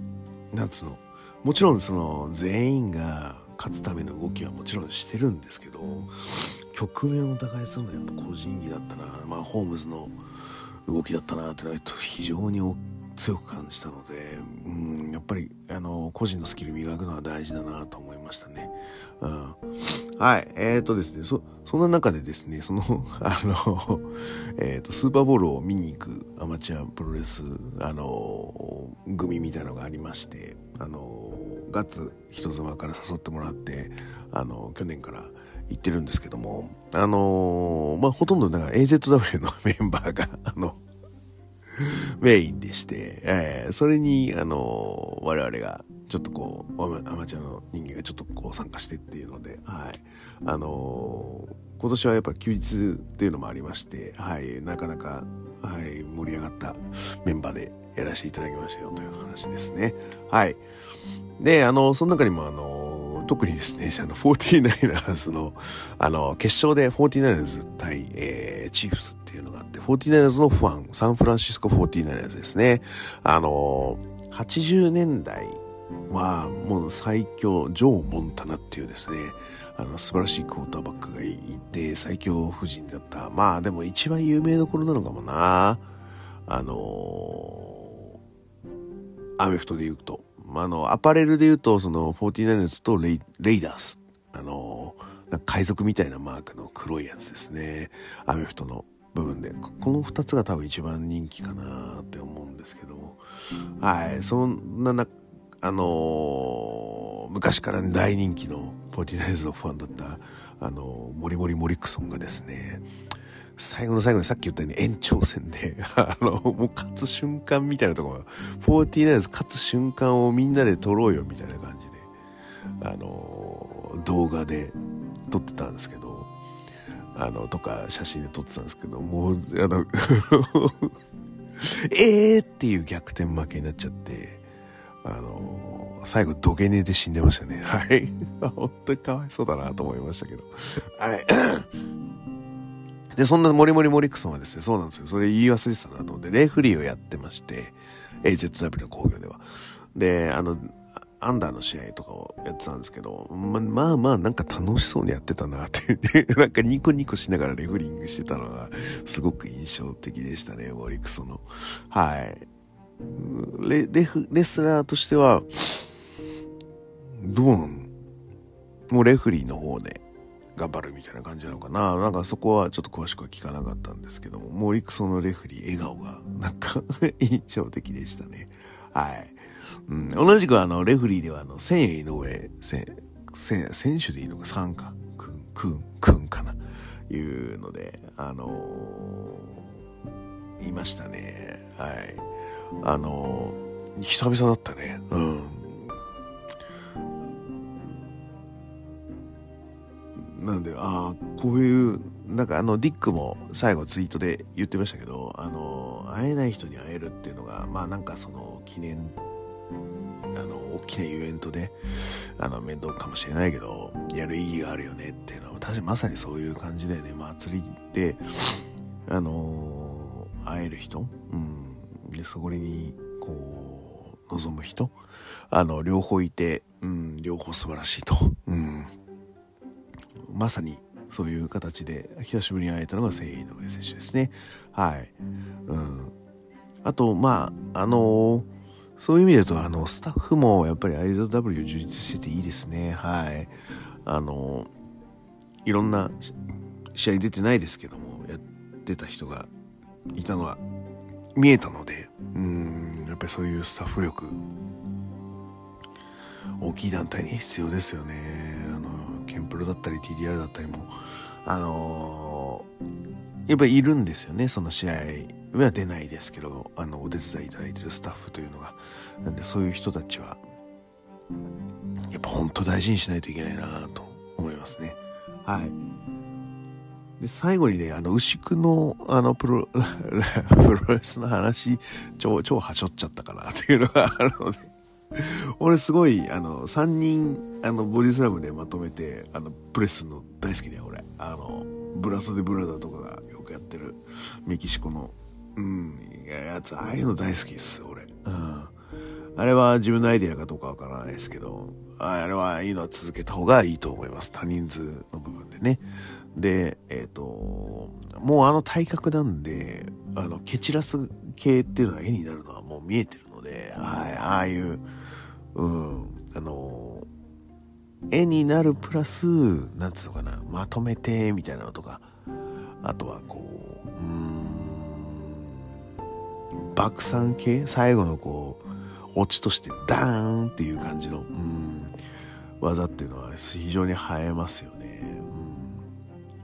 なんつうの、もちろんその全員が勝つための動きはもちろんしてるんですけど、局面を打開するのはやっぱ個人技だったな、まあホームズの動きだったなっていうのは非常に強く感じたので、うん、やっぱりあの個人のスキル磨くのは大事だなと思いましたね。うん、はい、えーとですね、そそんな中でですね、そのあのえーとスーパーボウルを見に行くアマチュアプロレスあの組みたいなのがありまして、あのガッツ人妻から誘ってもらって、あの去年から行ってるんですけども、あのー、まあほとんどだから エーゼットダブリュー のメンバーがあのメインでして、えー、それにあのー、我々がちょっとこうアマチュアの人間がちょっとこう参加してっていうので、はい、あのー、今年はやっぱ休日っていうのもありまして、はい、なかなか、はい、盛り上がったメンバーでやらせていただきましたよという話ですね。はい。で、あのー、その中にもあのー。特にですね、あの フォーティーナイナーズ の、あの、決勝で フォーティーナイナーズ 対、えー、チーフスっていうのがあって、フォーティーナイナーズ のファン、サンフランシスコ フォーティーナイナーズ ですね。あのー、はちじゅうねんだいはもう最強ジョー・モンタナっていうですね、あの素晴らしいクォーターバックがいて最強夫人だった。まあでも一番有名どころなのかもな、あのー、アメフトで言うと、まあ、あのアパレルで言うとその フォーティーナイナーズ とレイ、レイダース、あのー、なんか海賊みたいなマークの黒いやつですね、アメフトの部分で。このふたつが多分一番人気かなって思うんですけども、はい、そんななあのー、昔から大人気の フォーティーナイナーズ のファンだった、あのー、モリモリモリクソンがですね、最後の最後にさっき言ったように延長戦であのもう勝つ瞬間みたいなところ、 フォーティーナイナーズ 勝つ瞬間をみんなで撮ろうよみたいな感じであのー、動画で撮ってたんですけど、あのとか写真で撮ってたんですけど、もうあのえーっていう逆転負けになっちゃって、あのー、最後土下寝で死んでましたね。はい本当にかわいそうだなと思いましたけどはいで、そんなモリモリモリクソンはですね、そうなんですよ。それ言い忘れてたなと思って、レフリーをやってまして、エーゼットダブリュー の興行では。で、あの、アンダーの試合とかをやってたんですけど、ま、まあまあなんか楽しそうにやってたなって、なんかニコニコしながらレフリングしてたのが、すごく印象的でしたね、モリクソンの。はい。レ、レフ、レスラーとしては、どうなん?もうレフリーの方で、ね、頑張るみたいな感じなのかな。なんかそこはちょっと詳しくは聞かなかったんですけども、モリクソンのレフリー笑顔がなんか印象的でしたね。はい。うん、同じくあのレフリーではあの千円井上選手でいいのかさんかくんくんくんかないうのであのー、いましたね。はい。あのー、久々だったね。うん。なんで、ああ、こういう、なんかあの、ディックも最後ツイートで言ってましたけど、あの、会えない人に会えるっていうのが、まあなんかその、記念、あの、大きなイベントで、あの、面倒かもしれないけど、やる意義があるよねっていうのは、確かまさにそういう感じだよね。祭りで、あのー、会える人、うん。で、そこに、こう、望む人、あの、両方いて、うん、両方素晴らしいと。うん。まさにそういう形で久しぶりに会えたのがセイノエ選手ですね。はい。うん。あとまああのー、そういう意味で言うとあのスタッフもやっぱり アイゼットダブリュー 充実してていいですね。はい。あのー、いろんな試合出てないですけどもやってた人がいたのが見えたので、うーんやっぱりそういうスタッフ力大きい団体に必要ですよね。あのーケンプロだったり ティーディーアール だったりもあのー、やっぱりいるんですよね。その試合は出ないですけどあのお手伝いいただいてるスタッフというのがなんでそういう人たちはやっぱ本当大事にしないといけないなと思いますね。はい。で最後にねあの牛久のあのプロプロレスの話超超はしょっちゃったかなっていうのがあるので。俺すごいあのさんにんあのボディスラムでまとめてあのプレスの大好きだよ俺。あのブラソデブラダーとかがよくやってるメキシコのうんやつああいうの大好きです俺、うん、あれは自分のアイデアかどうかわからないですけどあれはいいのは続けた方がいいと思います。多人数の部分でね。でえっともうあの体格なんであの蹴散らす系っていうのは絵になるのはもう見えてる。はい、ああいう、うん、あのー、絵になるプラスなんつうのかなまとめてみたいなのとかあとはこう、うーん、爆散系最後のこう落ちとしてダーンっていう感じの、うん、技っていうのは非常に映えますよね、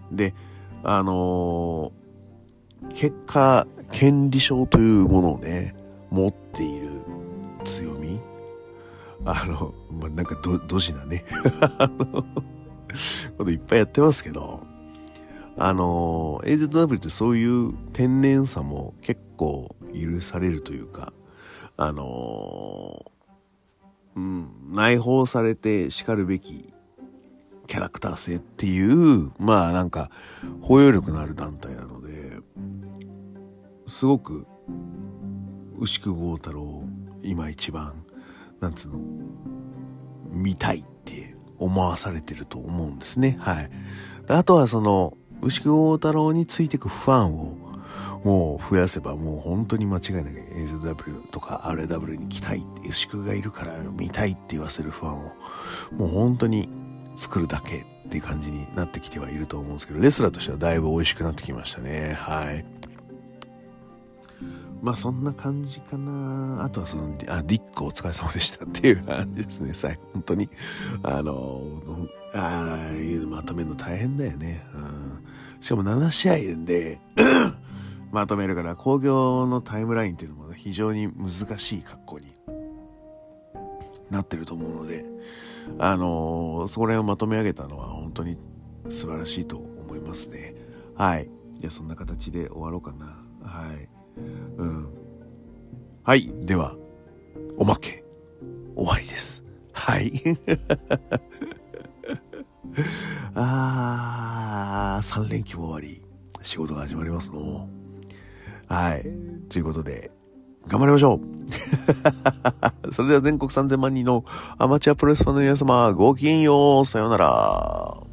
うん、であのー、結果権利証というものをね持っている強みあの、まあ、なんかど、ドジなねあのこといっぱいやってますけどあの エーゼットダブリュー ってそういう天然さも結構許されるというかあのうん内包されて叱るべきキャラクター性っていうまあなんか包容力のある団体なのですごく牛久豪太郎今一番なんつうの、見たいって思わされてると思うんですね。はい。あとはその牛久大太郎についてくファンをもう増やせば、もう本当に間違いなく エーゼットダブリュー とか アールエーダブリュー に来たい、牛久がいるから見たいって言わせるファンをもう本当に作るだけっていう感じになってきてはいると思うんですけど、レスラーとしてはだいぶ美味しくなってきましたね。はい。まあそんな感じかな。あとはその、あ、ディックお疲れ様でしたっていう感じですね。最後本当にあのああいうまとめるの大変だよね。うん、しかもななしあいでまとめるから興行のタイムラインっていうのも非常に難しい格好になってると思うので、あのー、それをまとめ上げたのは本当に素晴らしいと思いますね。はい。じゃあそんな形で終わろうかな。はい。うん。はい。では、おまけ、終わりです。はい。あー、さんれんきも終わり、仕事が始まりますの。はい。ということで、頑張りましょう。それでは全国さんぜんまんにんのアマチュアプロレスファンの皆様、ごきげんよう。さようなら。